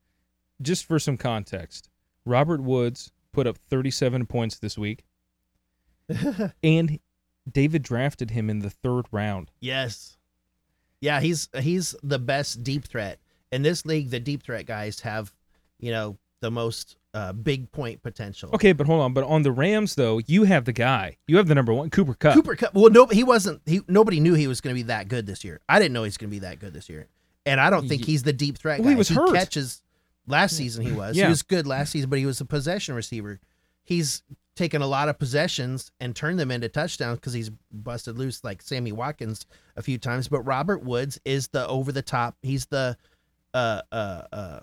Just for some context, Robert Woods put up thirty-seven points this week, and David drafted him in the third round. Yes. Yeah, he's he's the best deep threat. in this league, the deep threat guys have, you know, the most uh, big point potential. Okay, but hold on. But on the Rams, though, you have the guy. You have the number one, Cooper Kupp. Cooper Kupp. Well, no, he wasn't. He nobody knew he was going to be that good this year. I didn't know he's going to be that good this year, and I don't think he's the deep threat guy. Well, he was he hurt. Catches last season. He was. Yeah. He was good last season, but he was a possession receiver. He's taken a lot of possessions and turned them into touchdowns because he's busted loose like Sammy Watkins a few times. But Robert Woods is the over the top. He's the uh uh uh.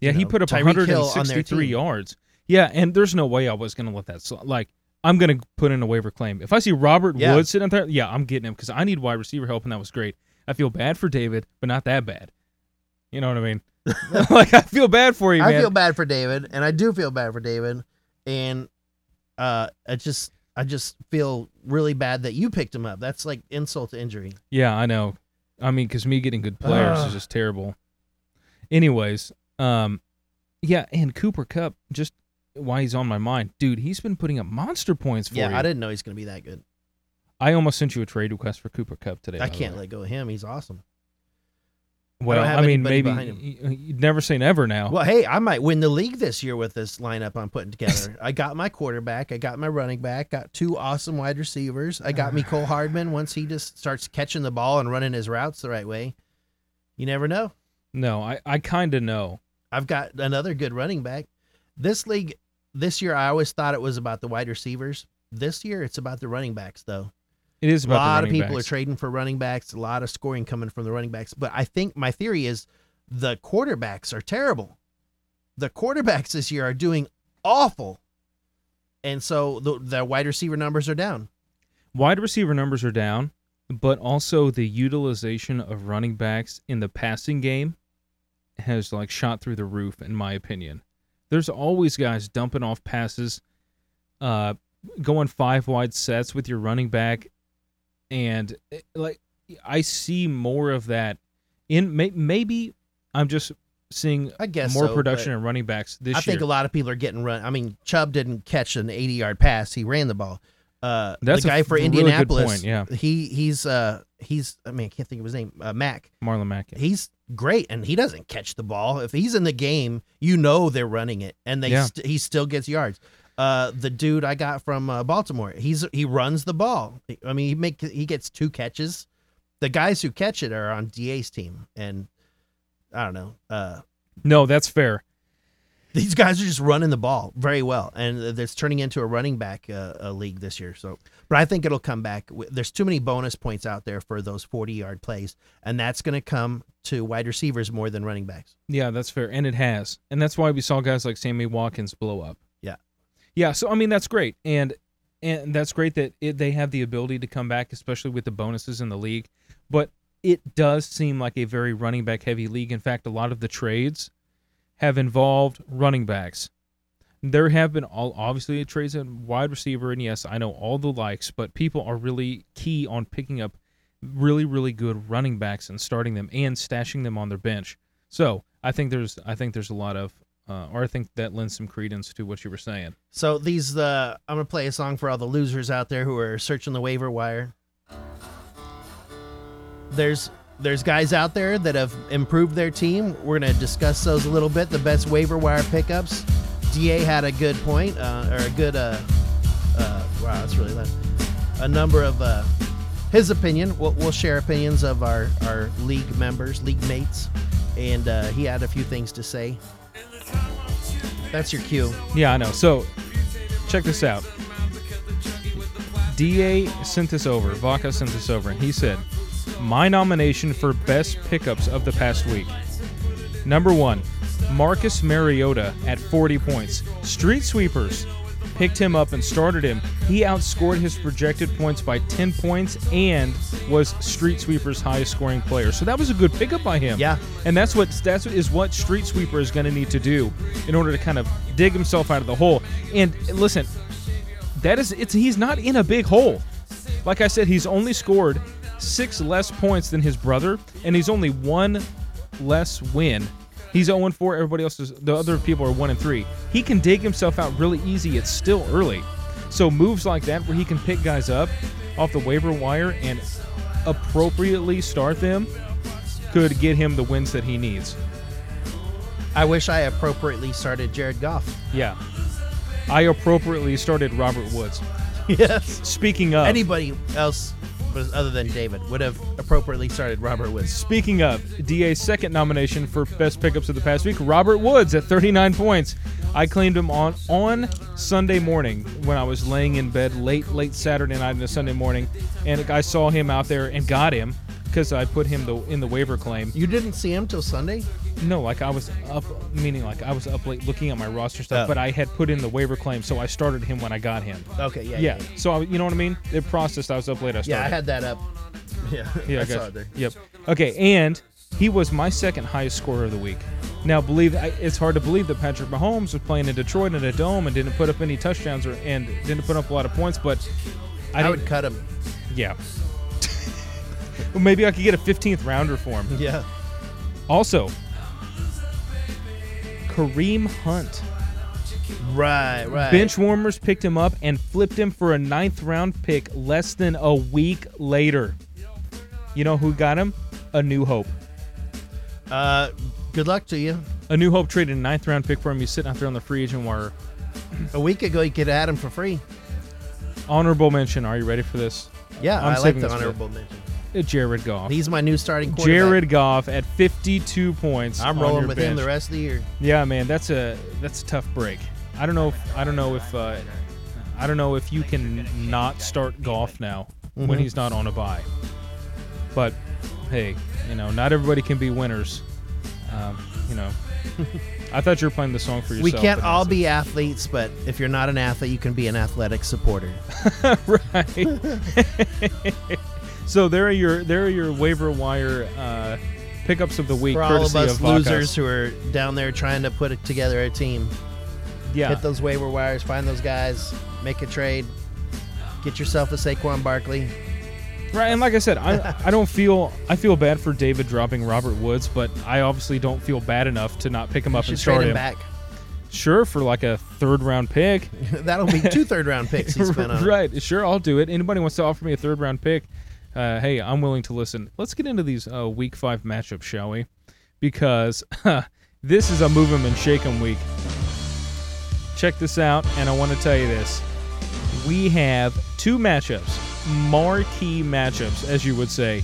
Yeah, you know, he put up one hundred sixty-three yards. Yeah, and there's no way I was going to let that slide. Like, I'm going to put in a waiver claim. If I see Robert yeah. Woods sitting there, yeah, I'm getting him because I need wide receiver help, and that was great. I feel bad for David, but not that bad. You know what I mean? Like, I feel bad for you, man. I feel bad for David, and I do feel bad for David. And uh, I just I just feel really bad that you picked him up. That's like insult to injury. Yeah, I know. I mean, because me getting good players uh. is just terrible. Anyways. Um, yeah, and Cooper Kupp, just why he's on my mind, dude, he's been putting up monster points for yeah, you. Yeah, I didn't know he's going to be that good. I almost sent you a trade request for Cooper Kupp today. I can't let go of him. He's awesome. Well, I, I mean, maybe you'd never say never now. Well, hey, I might win the league this year with this lineup I'm putting together. I got my quarterback. I got my running back. Got two awesome wide receivers. I got Mecole Hardman once he just starts catching the ball and running his routes the right way. You never know. No, I, I kind of know. I've got another good running back. This league, this year, I always thought it was about the wide receivers. This year, it's about the running backs, though. It is about the running backs. A lot of people are trading for running backs, a lot of scoring coming from the running backs. But I think my theory is the quarterbacks are terrible. The quarterbacks this year are doing awful. And so the, the wide receiver numbers are down. Wide receiver numbers are down, but also the utilization of running backs in the passing game has like shot through the roof, in my opinion. There's always guys dumping off passes, uh, going five wide sets with your running back, and it, like I see more of that. In may, maybe I'm just seeing I guess more so, production in running backs this I year. I think a lot of people are getting run. I mean, Chubb didn't catch an eighty-yard pass; he ran the ball. Uh, That's the guy a, for Indianapolis. Really good point, yeah. He he's uh he's I mean I can't think of his name. Uh, Mack. Marlon Mack. Yeah. He's great, and he doesn't catch the ball. If he's in the game, you know they're running it, and they yeah. st- he still gets yards. Uh, the dude I got from uh, Baltimore, he's he runs the ball. I mean, he make he gets two catches. The guys who catch it are on D A's team, and I don't know. Uh, no, that's fair. These guys are just running the ball very well, and it's turning into a running back uh, a league this year. So, but I think it'll come back. There's too many bonus points out there for those forty-yard plays, and that's going to come to wide receivers more than running backs. Yeah, that's fair, and it has. And that's why we saw guys like Sammy Watkins blow up. Yeah. Yeah, so, I mean, that's great, and and that's great that it, they have the ability to come back, especially with the bonuses in the league. But it does seem like a very running back-heavy league. In fact, a lot of the trades have involved running backs. There have been all obviously trades in wide receiver, and yes, I know all the likes, but people are really key on picking up really, really good running backs and starting them and stashing them on their bench. So I think there's I think there's a lot of, uh, or I think that lends some credence to what you were saying. So these, uh, I'm going to play a song for all the losers out there who are searching the waiver wire. There's... There's guys out there that have improved their team. We're going to discuss those a little bit. The best waiver wire pickups. D A had a good point, uh, or a good, uh, uh, wow, that's really loud. A number of uh, his opinion. We'll, we'll share opinions of our, our league members, league mates, and uh, he had a few things to say. That's your cue. Yeah, I know. So check this out. D A sent this over. Vaca sent this over, and he said, my nomination for best pickups of the past week. Number one, Marcus Mariota at forty points. Street Sweepers picked him up and started him. He outscored his projected points by ten points and was Street Sweeper's highest scoring player. So that was a good pickup by him. Yeah. And that's what that's is what Street Sweeper is going to need to do in order to kind of dig himself out of the hole. And listen, that is it's he's not in a big hole. Like I said, he's only scored six less points than his brother, and he's only one less win. He's zero and four. Everybody else is, the other people are one and three. He can dig himself out really easy. It's still early. So moves like that where he can pick guys up off the waiver wire and appropriately start them could get him the wins that he needs. I wish I appropriately started Jared Goff. Yeah. I appropriately started Robert Woods. Yes. Speaking of. Anybody else other than David would have appropriately started Robert Woods. Speaking of, D A's second nomination for best pickups of the past week, Robert Woods at thirty-nine points. I claimed him on, on Sunday morning when I was laying in bed late, late Saturday night into Sunday morning, and I saw him out there and got him because I put him the, in the waiver claim. You didn't see him till Sunday? No, like I was up, meaning like I was up late looking at my roster stuff, oh. but I had put in the waiver claim, so I started him when I got him. Okay, yeah, yeah. yeah, yeah. So, I, you know what I mean? It processed. I was up late. I started. Yeah, I had that up. Yeah, yeah I, I saw it there. Yep. Okay, and he was my second highest scorer of the week. Now, believe it's hard to believe that Patrick Mahomes was playing in Detroit in a dome and didn't put up any touchdowns or and didn't put up a lot of points, but I, I would cut him. Yeah. Well, maybe I could get a fifteenth rounder for him. Yeah. Also, Kareem Hunt. Right, right. Benchwarmers picked him up and flipped him for a ninth round pick less than a week later. You know who got him? A New Hope. Uh, good luck to you. A New Hope traded a ninth round pick for him. He's sitting out there on the free agent wire. A week ago, you could have had him for free. Honorable mention. Are you ready for this? Yeah, I'm I like the honorable mention. Jared Goff. He's my new starting quarterback. Jared Goff at fifty-two points. I'm rolling with bench. him the rest of the year. Yeah, man, that's a that's a tough break. I don't know. If, I don't know if uh, I don't know if you can not start Goff now mm-hmm. when he's not on a bye. But hey, you know, not everybody can be winners. Um, you know, I thought you were playing the song for yourself. We can't all be it. athletes, but if you're not an athlete, you can be an athletic supporter. Right. So there are your there are your waiver wire uh, pickups of the week. For all of us of losers who are down there trying to put together a team, yeah, hit those waiver wires, find those guys, make a trade, get yourself a Saquon Barkley. Right, and like I said, I I don't feel I feel bad for David dropping Robert Woods, but I obviously don't feel bad enough to not pick him up you and start trade him. Back. Sure, for like a third-round pick. That'll be two third-round picks he spent on. Right, sure, I'll do it. Anybody wants to offer me a third-round pick? Uh, hey, I'm willing to listen. Let's get into these uh, week five matchups, shall we? Because huh, this is a move 'em and shake 'em week. Check this out, and I want to tell you this. We have two matchups, marquee matchups, as you would say.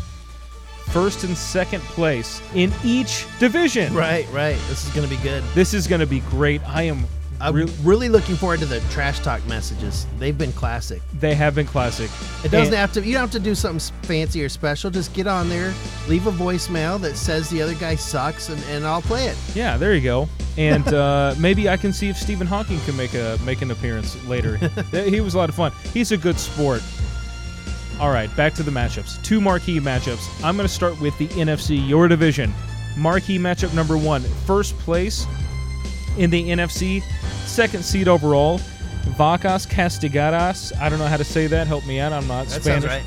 First and second place in each division. Right, right. This is going to be good. This is going to be great. I am I'm really, really looking forward to the trash talk messages. They've been classic. They have been classic. It doesn't and have to. You don't have to do something fancy or special. Just get on there, leave a voicemail that says the other guy sucks, and, and I'll play it. Yeah, there you go. And uh, maybe I can see if Stephen Hawking can make a make an appearance later. He was a lot of fun. He's a good sport. All right, back to the matchups. Two marquee matchups. I'm going to start with the N F C, your division. Marquee matchup number one, first place in the N F C, second seed overall, Vacas Castigadas. I don't know how to say that. Help me out. I'm not that Spanish. Right.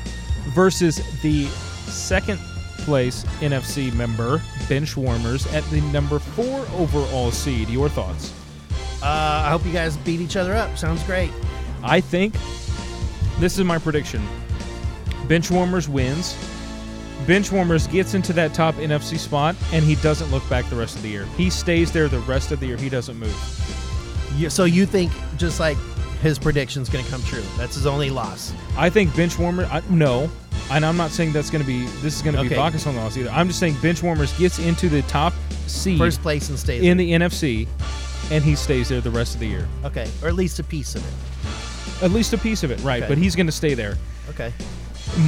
Versus the second place N F C member, Benchwarmers, at the number four overall seed. Your thoughts? Uh, I hope you guys beat each other up. Sounds great. I think this is my prediction. Benchwarmers wins. Benchwarmers gets into that top N F C spot, and he doesn't look back the rest of the year. He stays there the rest of the year. He doesn't move. Yeah, so you think just like his prediction's going to come true? That's his only loss. I think Benchwarmers I, no, and I'm not saying that's going to be this is going to okay. be Vacas on loss either. I'm just saying Benchwarmers gets into the top seed, first place, and stays in there. The N F C, and he stays there the rest of the year. Okay, or at least a piece of it. At least a piece of it, right? Okay. But he's going to stay there. Okay.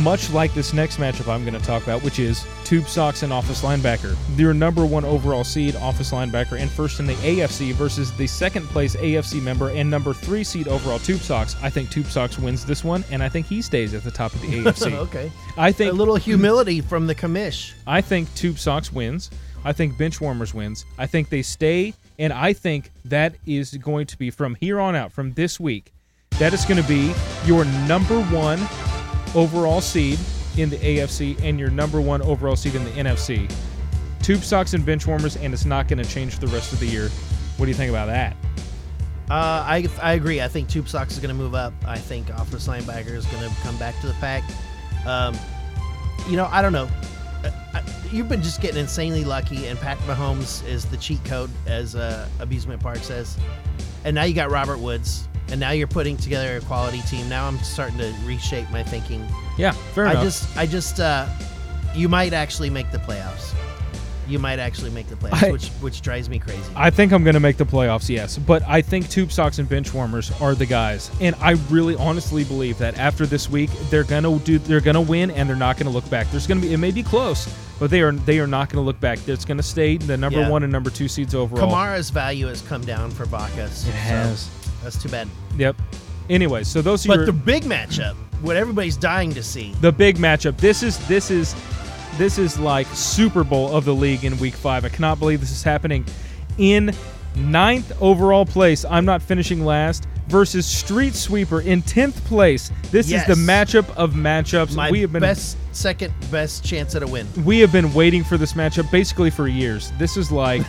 Much like this next matchup I'm going to talk about, which is Tube Socks and Office Linebacker. Their number one overall seed, Office Linebacker, and first in the A F C versus the second place A F C member and number three seed overall, Tube Socks. I think Tube Socks wins this one, and I think he stays at the top of the A F C. Okay. I think a little humility from the commish. I think Tube Socks wins. I think Benchwarmers wins. I think they stay, and I think that is going to be from here on out, from this week, that is going to be your number one overall seed in the A F C and your number one overall seed in the N F C. Tube Socks and Benchwarmers, and it's not going to change the rest of the year. What do you think about that? Uh, I I agree. I think Tube Socks is going to move up. I think Office Linebacker is going to come back to the pack. Um, you know, I don't know. I, I, you've been just getting insanely lucky, and Pat Mahomes is the cheat code, as uh, Abusement Park says. And now you got Robert Woods, and now you're putting together a quality team. Now I'm starting to reshape my thinking. Yeah, fair I enough. I just, I just, uh, you might actually make the playoffs. You might actually make the playoffs, I, which which drives me crazy. I think I'm going to make the playoffs, yes. But I think Tube Socks and Benchwarmers are the guys, and I really, honestly believe that after this week, they're going to do, they're going to win, and they're not going to look back. There's going to be, it may be close, but they are they are not going to look back. It's going to stay the number yeah. one and number two seeds overall. Kamara's value has come down for Vacas. It has. So that's too bad. Yep. Anyway, so those. But are your, the big matchup, what everybody's dying to see. The big matchup. This is this is. This is like Super Bowl of the league in week five. I cannot believe this is happening. In ninth overall place, I'm Not Finishing Last, versus Street Sweeper in tenth place. This yes. is the matchup of matchups. My we have been, best, second best chance at a win. We have been waiting for this matchup basically for years. This is like,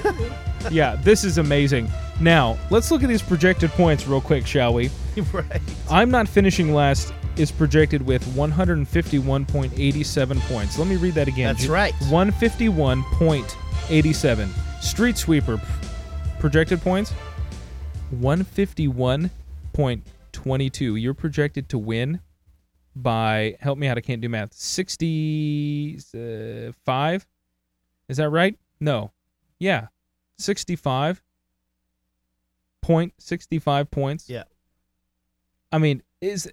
yeah, this is amazing. Now, let's look at these projected points real quick, shall we? Right. I'm Not Finishing Last is projected with one hundred fifty-one point eight seven points. Let me read that again. That's right. one hundred fifty-one point eight seven. Street Sweeper projected points, one hundred fifty-one point two two. You're projected to win by, help me out, I can't do math, sixty-five? Is that right? No. Yeah. sixty-five point six five points. Yeah. I mean, is...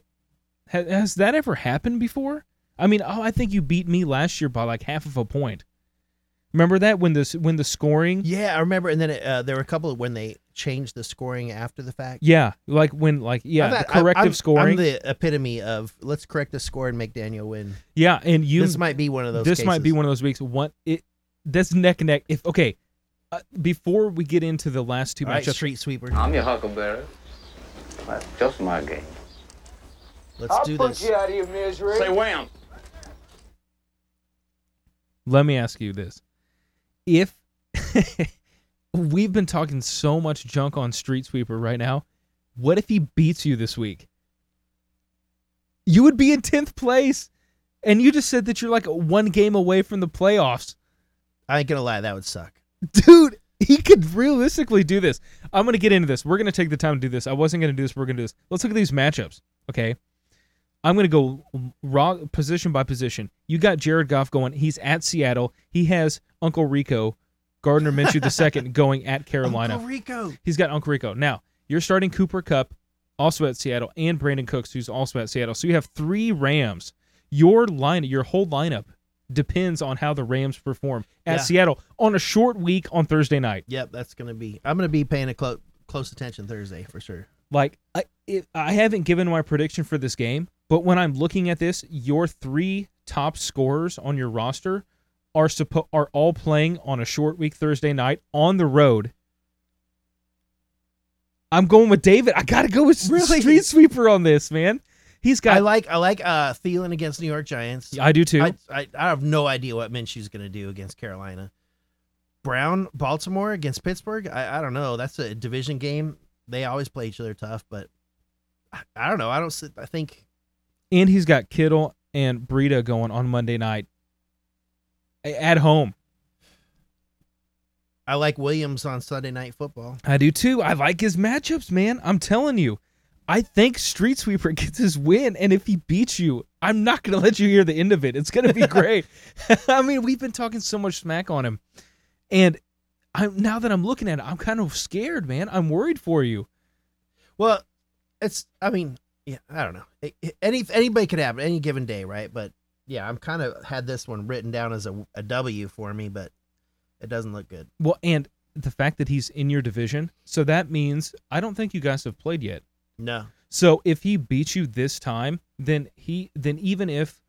Has that ever happened before? I mean, oh, I think you beat me last year by like half of a point. Remember that when the when the scoring? Yeah, I remember. And then it, uh, there were a couple of when they changed the scoring after the fact. Yeah, like when like yeah, not, the corrective I'm, scoring. I'm the epitome of let's correct the score and make Daniel win. Yeah, and you. This might be one of those. This cases. might be one of those weeks. What it? That's neck and neck. If okay, uh, before we get into the last two All matchups, right, Street Sweeper. I'm your Huckleberry. That's just my game. Let's I'll do this. You out of your misery. Say wham. Let me ask you this. If we've been talking so much junk on Street Sweeper right now, what if he beats you this week? You would be in tenth place, and you just said that you're like one game away from the playoffs. I ain't going to lie, that would suck. Dude, he could realistically do this. I'm going to get into this. We're going to take the time to do this. I wasn't going to do this. We're going to do this. Let's look at these matchups, okay? I'm going to go raw position by position. You got Jared Goff going. He's at Seattle. He has Uncle Rico, Gardner Minshew the second, going at Carolina. Uncle Rico. He's got Uncle Rico. Now, you're starting Cooper Kupp, also at Seattle, and Brandon Cooks, who's also at Seattle. So you have three Rams. Your line, your whole lineup depends on how the Rams perform at yeah. Seattle on a short week on Thursday night. Yep, that's going to be. I'm going to be paying a clo- close attention Thursday for sure. Like, I, it, I haven't given my prediction for this game. But when I'm looking at this, your three top scorers on your roster are suppo- are all playing on a short week Thursday night on the road. I'm going with David. I got to go with really? Street Sweeper on this, man. He's got. I like I like uh, Thielen against New York Giants. I do too. I I, I have no idea what Minshew's going to do against Carolina. Brown, Baltimore against Pittsburgh. I, I don't know. That's a division game. They always play each other tough, but I, I don't know. I don't. I think. And he's got Kittle and Breida going on Monday night at home. I like Williams on Sunday Night Football. I do too. I like his matchups, man. I'm telling you. I think Street Sweeper gets his win, and if he beats you, I'm not going to let you hear the end of it. It's going to be great. I mean, we've been talking so much smack on him. And I'm, now that I'm looking at it, I'm kind of scared, man. I'm worried for you. Well, it's, I mean... Yeah, I don't know. Any anybody could have it any given day, right? But yeah, I'm kind of had this one written down as a, a W for me, but it doesn't look good. Well, and the fact that he's in your division, so that means I don't think you guys have played yet. No. So if he beats you this time, then he then even if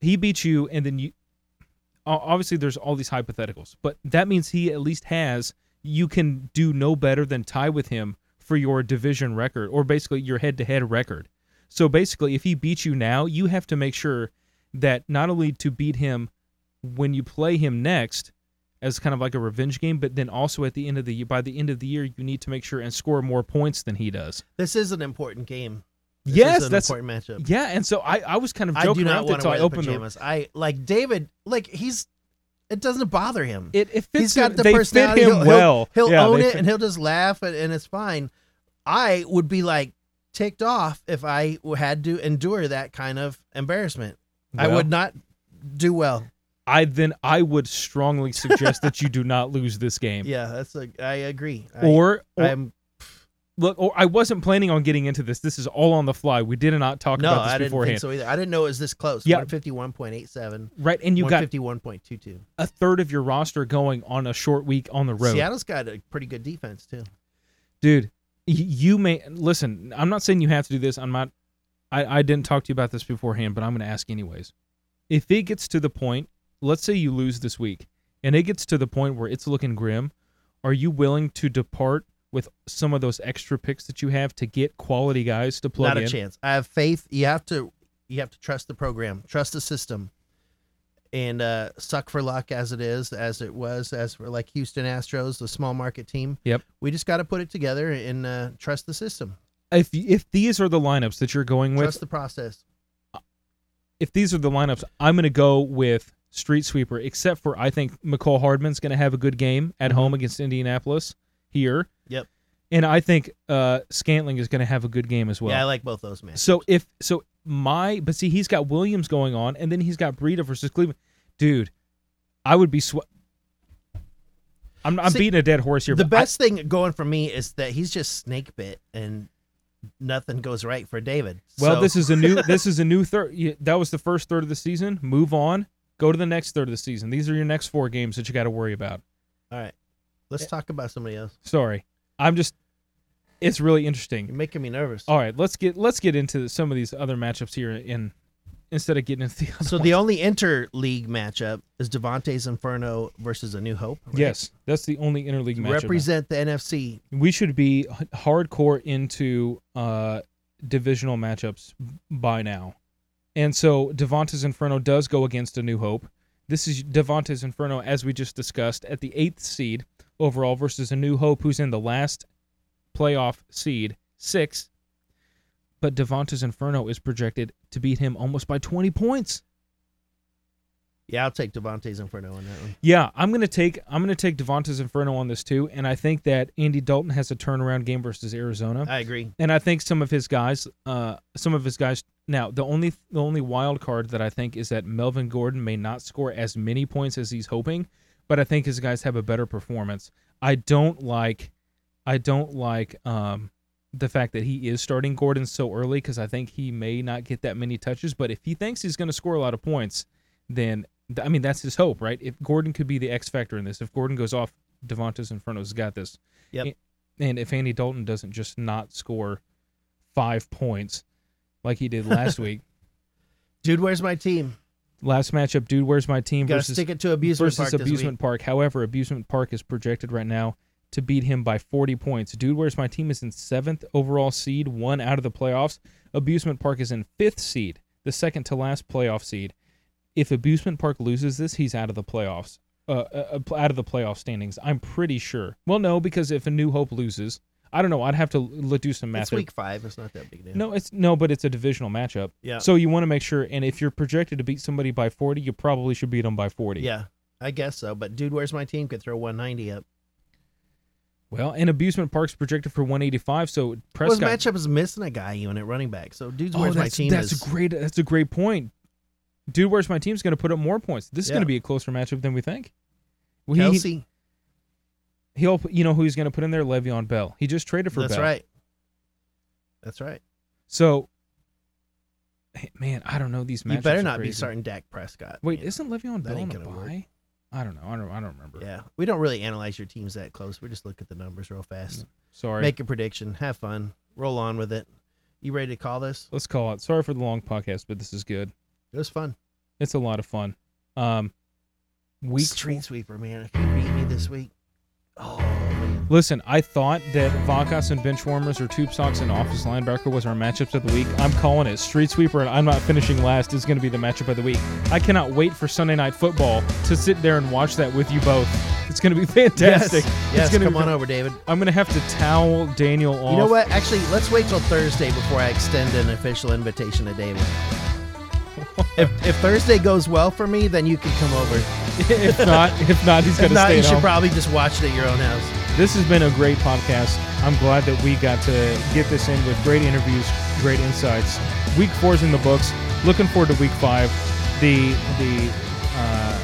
he beats you and then you obviously there's all these hypotheticals, but that means he at least has you can do no better than tie with him for your division record, or basically your head-to-head record. So basically, if he beats you now, you have to make sure that not only to beat him when you play him next as kind of like a revenge game, but then also at the end of the year, by the end of the year, you need to make sure and score more points than he does. This is an important game. This yes, is an that's an important matchup. Yeah, and so I, I was kind of joking I do not around want to until I opened pajamas. The... I, like David, like he's It doesn't bother him. It, it fits He's got him. the they personality. Fit him he'll, well. He'll, he'll yeah, own it fit. and he'll just laugh and, and it's fine. I would be like ticked off if I had to endure that kind of embarrassment. Well, I would not do well. I then I would strongly suggest that you do not lose this game. Yeah, that's like I agree. Or, I, or I'm look. Or I wasn't planning on getting into this. This is all on the fly. We did not talk no, about this I didn't beforehand. Think so either. I didn't know it was this close. Yeah, one fifty-one point eight seven. Right, and you got one fifty-one point two two. A third of your roster going on a short week on the road. Seattle's got a pretty good defense too, dude. You may listen. I'm not saying you have to do this. I'm not. I, I didn't talk to you about this beforehand, but I'm going to ask anyways. If it gets to the point. Let's say you lose this week, and it gets to the point where it's looking grim. Are you willing to depart with some of those extra picks that you have to get quality guys to plug in? Not a chance. I have faith. You have to you have to trust the program, trust the system, and uh, suck for luck as it is, as it was, as for like Houston Astros, the small market team. Yep. We just got to put it together and uh, trust the system. If if these are the lineups that you're going with, trust the process. If these are the lineups, I'm going to go with Street Sweeper, except for I think Mecole Hardman's going to have a good game at mm-hmm. home against Indianapolis here. Yep. And I think uh, Scantling is going to have a good game as well. Yeah, I like both those matches. So if so my but see he's got Williams going on and then he's got Breida versus Cleveland. Dude, I would be sw- I'm I'm see, beating a dead horse here. The best I, thing going for me is that he's just snake bit and nothing goes right for David. Well, so. this is a new this is a new third that was the first third of the season. Move on. Go to the next third of the season. These are your next four games that you got to worry about. All right. Let's yeah. talk about somebody else. Sorry. I'm just it's really interesting. You're making me nervous. All right, let's get let's get into some of these other matchups here in instead of getting into the other So ones. The only interleague matchup is Devonta's Inferno versus A New Hope. Right? Yes. That's the only interleague matchup. Represent the N F C. We should be hardcore into uh, divisional matchups by now. And so Devonta's Inferno does go against A New Hope. This is Devonta's Inferno, as we just discussed, at the eighth seed overall versus A New Hope, who's in the last playoff seed, six. But Devonta's Inferno is projected to beat him almost by twenty points. Yeah, I'll take Devonta's Inferno on that one. Yeah, I'm gonna take I'm gonna take Devonta's Inferno on this too, and I think that Andy Dalton has a turnaround game versus Arizona. I agree, and I think some of his guys, uh, some of his guys. Now, the only the only wild card that I think is that Melvin Gordon may not score as many points as he's hoping, but I think his guys have a better performance. I don't like, I don't like um, the fact that he is starting Gordon so early because I think he may not get that many touches. But if he thinks he's going to score a lot of points, then I mean, that's his hope, right? If Gordon could be the X factor in this, if Gordon goes off, Devonta's Inferno's got this. Yep. And if Andy Dalton doesn't just not score five points like he did last week. Dude, where's my team? Last matchup, Dude, where's my team versus, stick it to Abusement versus Park Abusement week. Park. However, Abusement Park is projected right now to beat him by forty points. Dude, where's my team is in seventh overall seed, one out of the playoffs. Abusement Park is in fifth seed, the second to last playoff seed. If Abusement Park loses this, he's out of the playoffs, uh, uh, out of the playoff standings. I'm pretty sure. Well, no, because if A New Hope loses, I don't know. I'd have to l- do some math. It's week five. It's not that big a deal. No, it's no, but it's a divisional matchup. Yeah. So you want to make sure. And if you're projected to beat somebody by forty, you probably should beat them by forty. Yeah, I guess so. But Dude, where's my team? Could throw one ninety up. Well, and Abusement Park's projected for one eighty-five. So Prescott. Well, his matchup is missing a guy even at running back. So Dude, where's oh, my team? That's is... a great. That's a great point. Dude, where's my team's going to put up more points? This is yeah. going to be a closer matchup than we think. Well, Kelsey. He, he'll, you know who he's going to put in there? Le'Veon Bell. He just traded for That's Bell. That's right. That's right. So, man, I don't know these matchups. You better not be starting Dak Prescott. Wait, man. Isn't Le'Veon Bell on a bye? I don't know. I don't I don't remember. Yeah. We don't really analyze your teams that close. We just look at the numbers real fast. Sorry. Make a prediction. Have fun. Roll on with it. You ready to call this? Let's call it. Sorry for the long podcast, but this is good. It was fun. It's a lot of fun. Um, week Street Sweeper, man. If you beat me this week. Oh, man. Listen, I thought that Vacas and Benchwarmers or Tube Socks and Office Linebacker was our matchups of the week. I'm calling it. Street Sweeper and I'm Not Finishing Last is going to be the matchup of the week. I cannot wait for Sunday Night Football to sit there and watch that with you both. It's going to be fantastic. Yes, yes it's come be... on over, David. I'm going to have to towel Daniel off. You know what? Actually, let's wait till Thursday before I extend an official invitation to David. If, if Thursday goes well for me, then you can come over. If not, if not, he's going to stay. You should home. Probably just watch it at your own house. This has been a great podcast. I'm glad that we got to get this in with great interviews, great insights. Week four is in the books. Looking forward to week five. The the uh,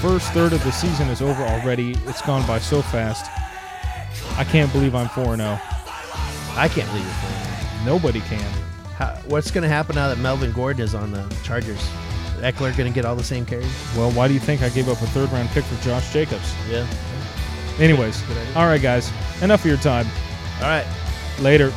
first third of the season is over already. It's gone by so fast. I can't believe I'm four and oh. I can't believe it. Nobody can. How, what's going to happen now that Melvin Gordon is on the Chargers? Eckler going to get all the same carries? Well, why do you think I gave up a third-round pick for Josh Jacobs? Yeah. Anyways, all right, guys, enough of your time. All right. Later.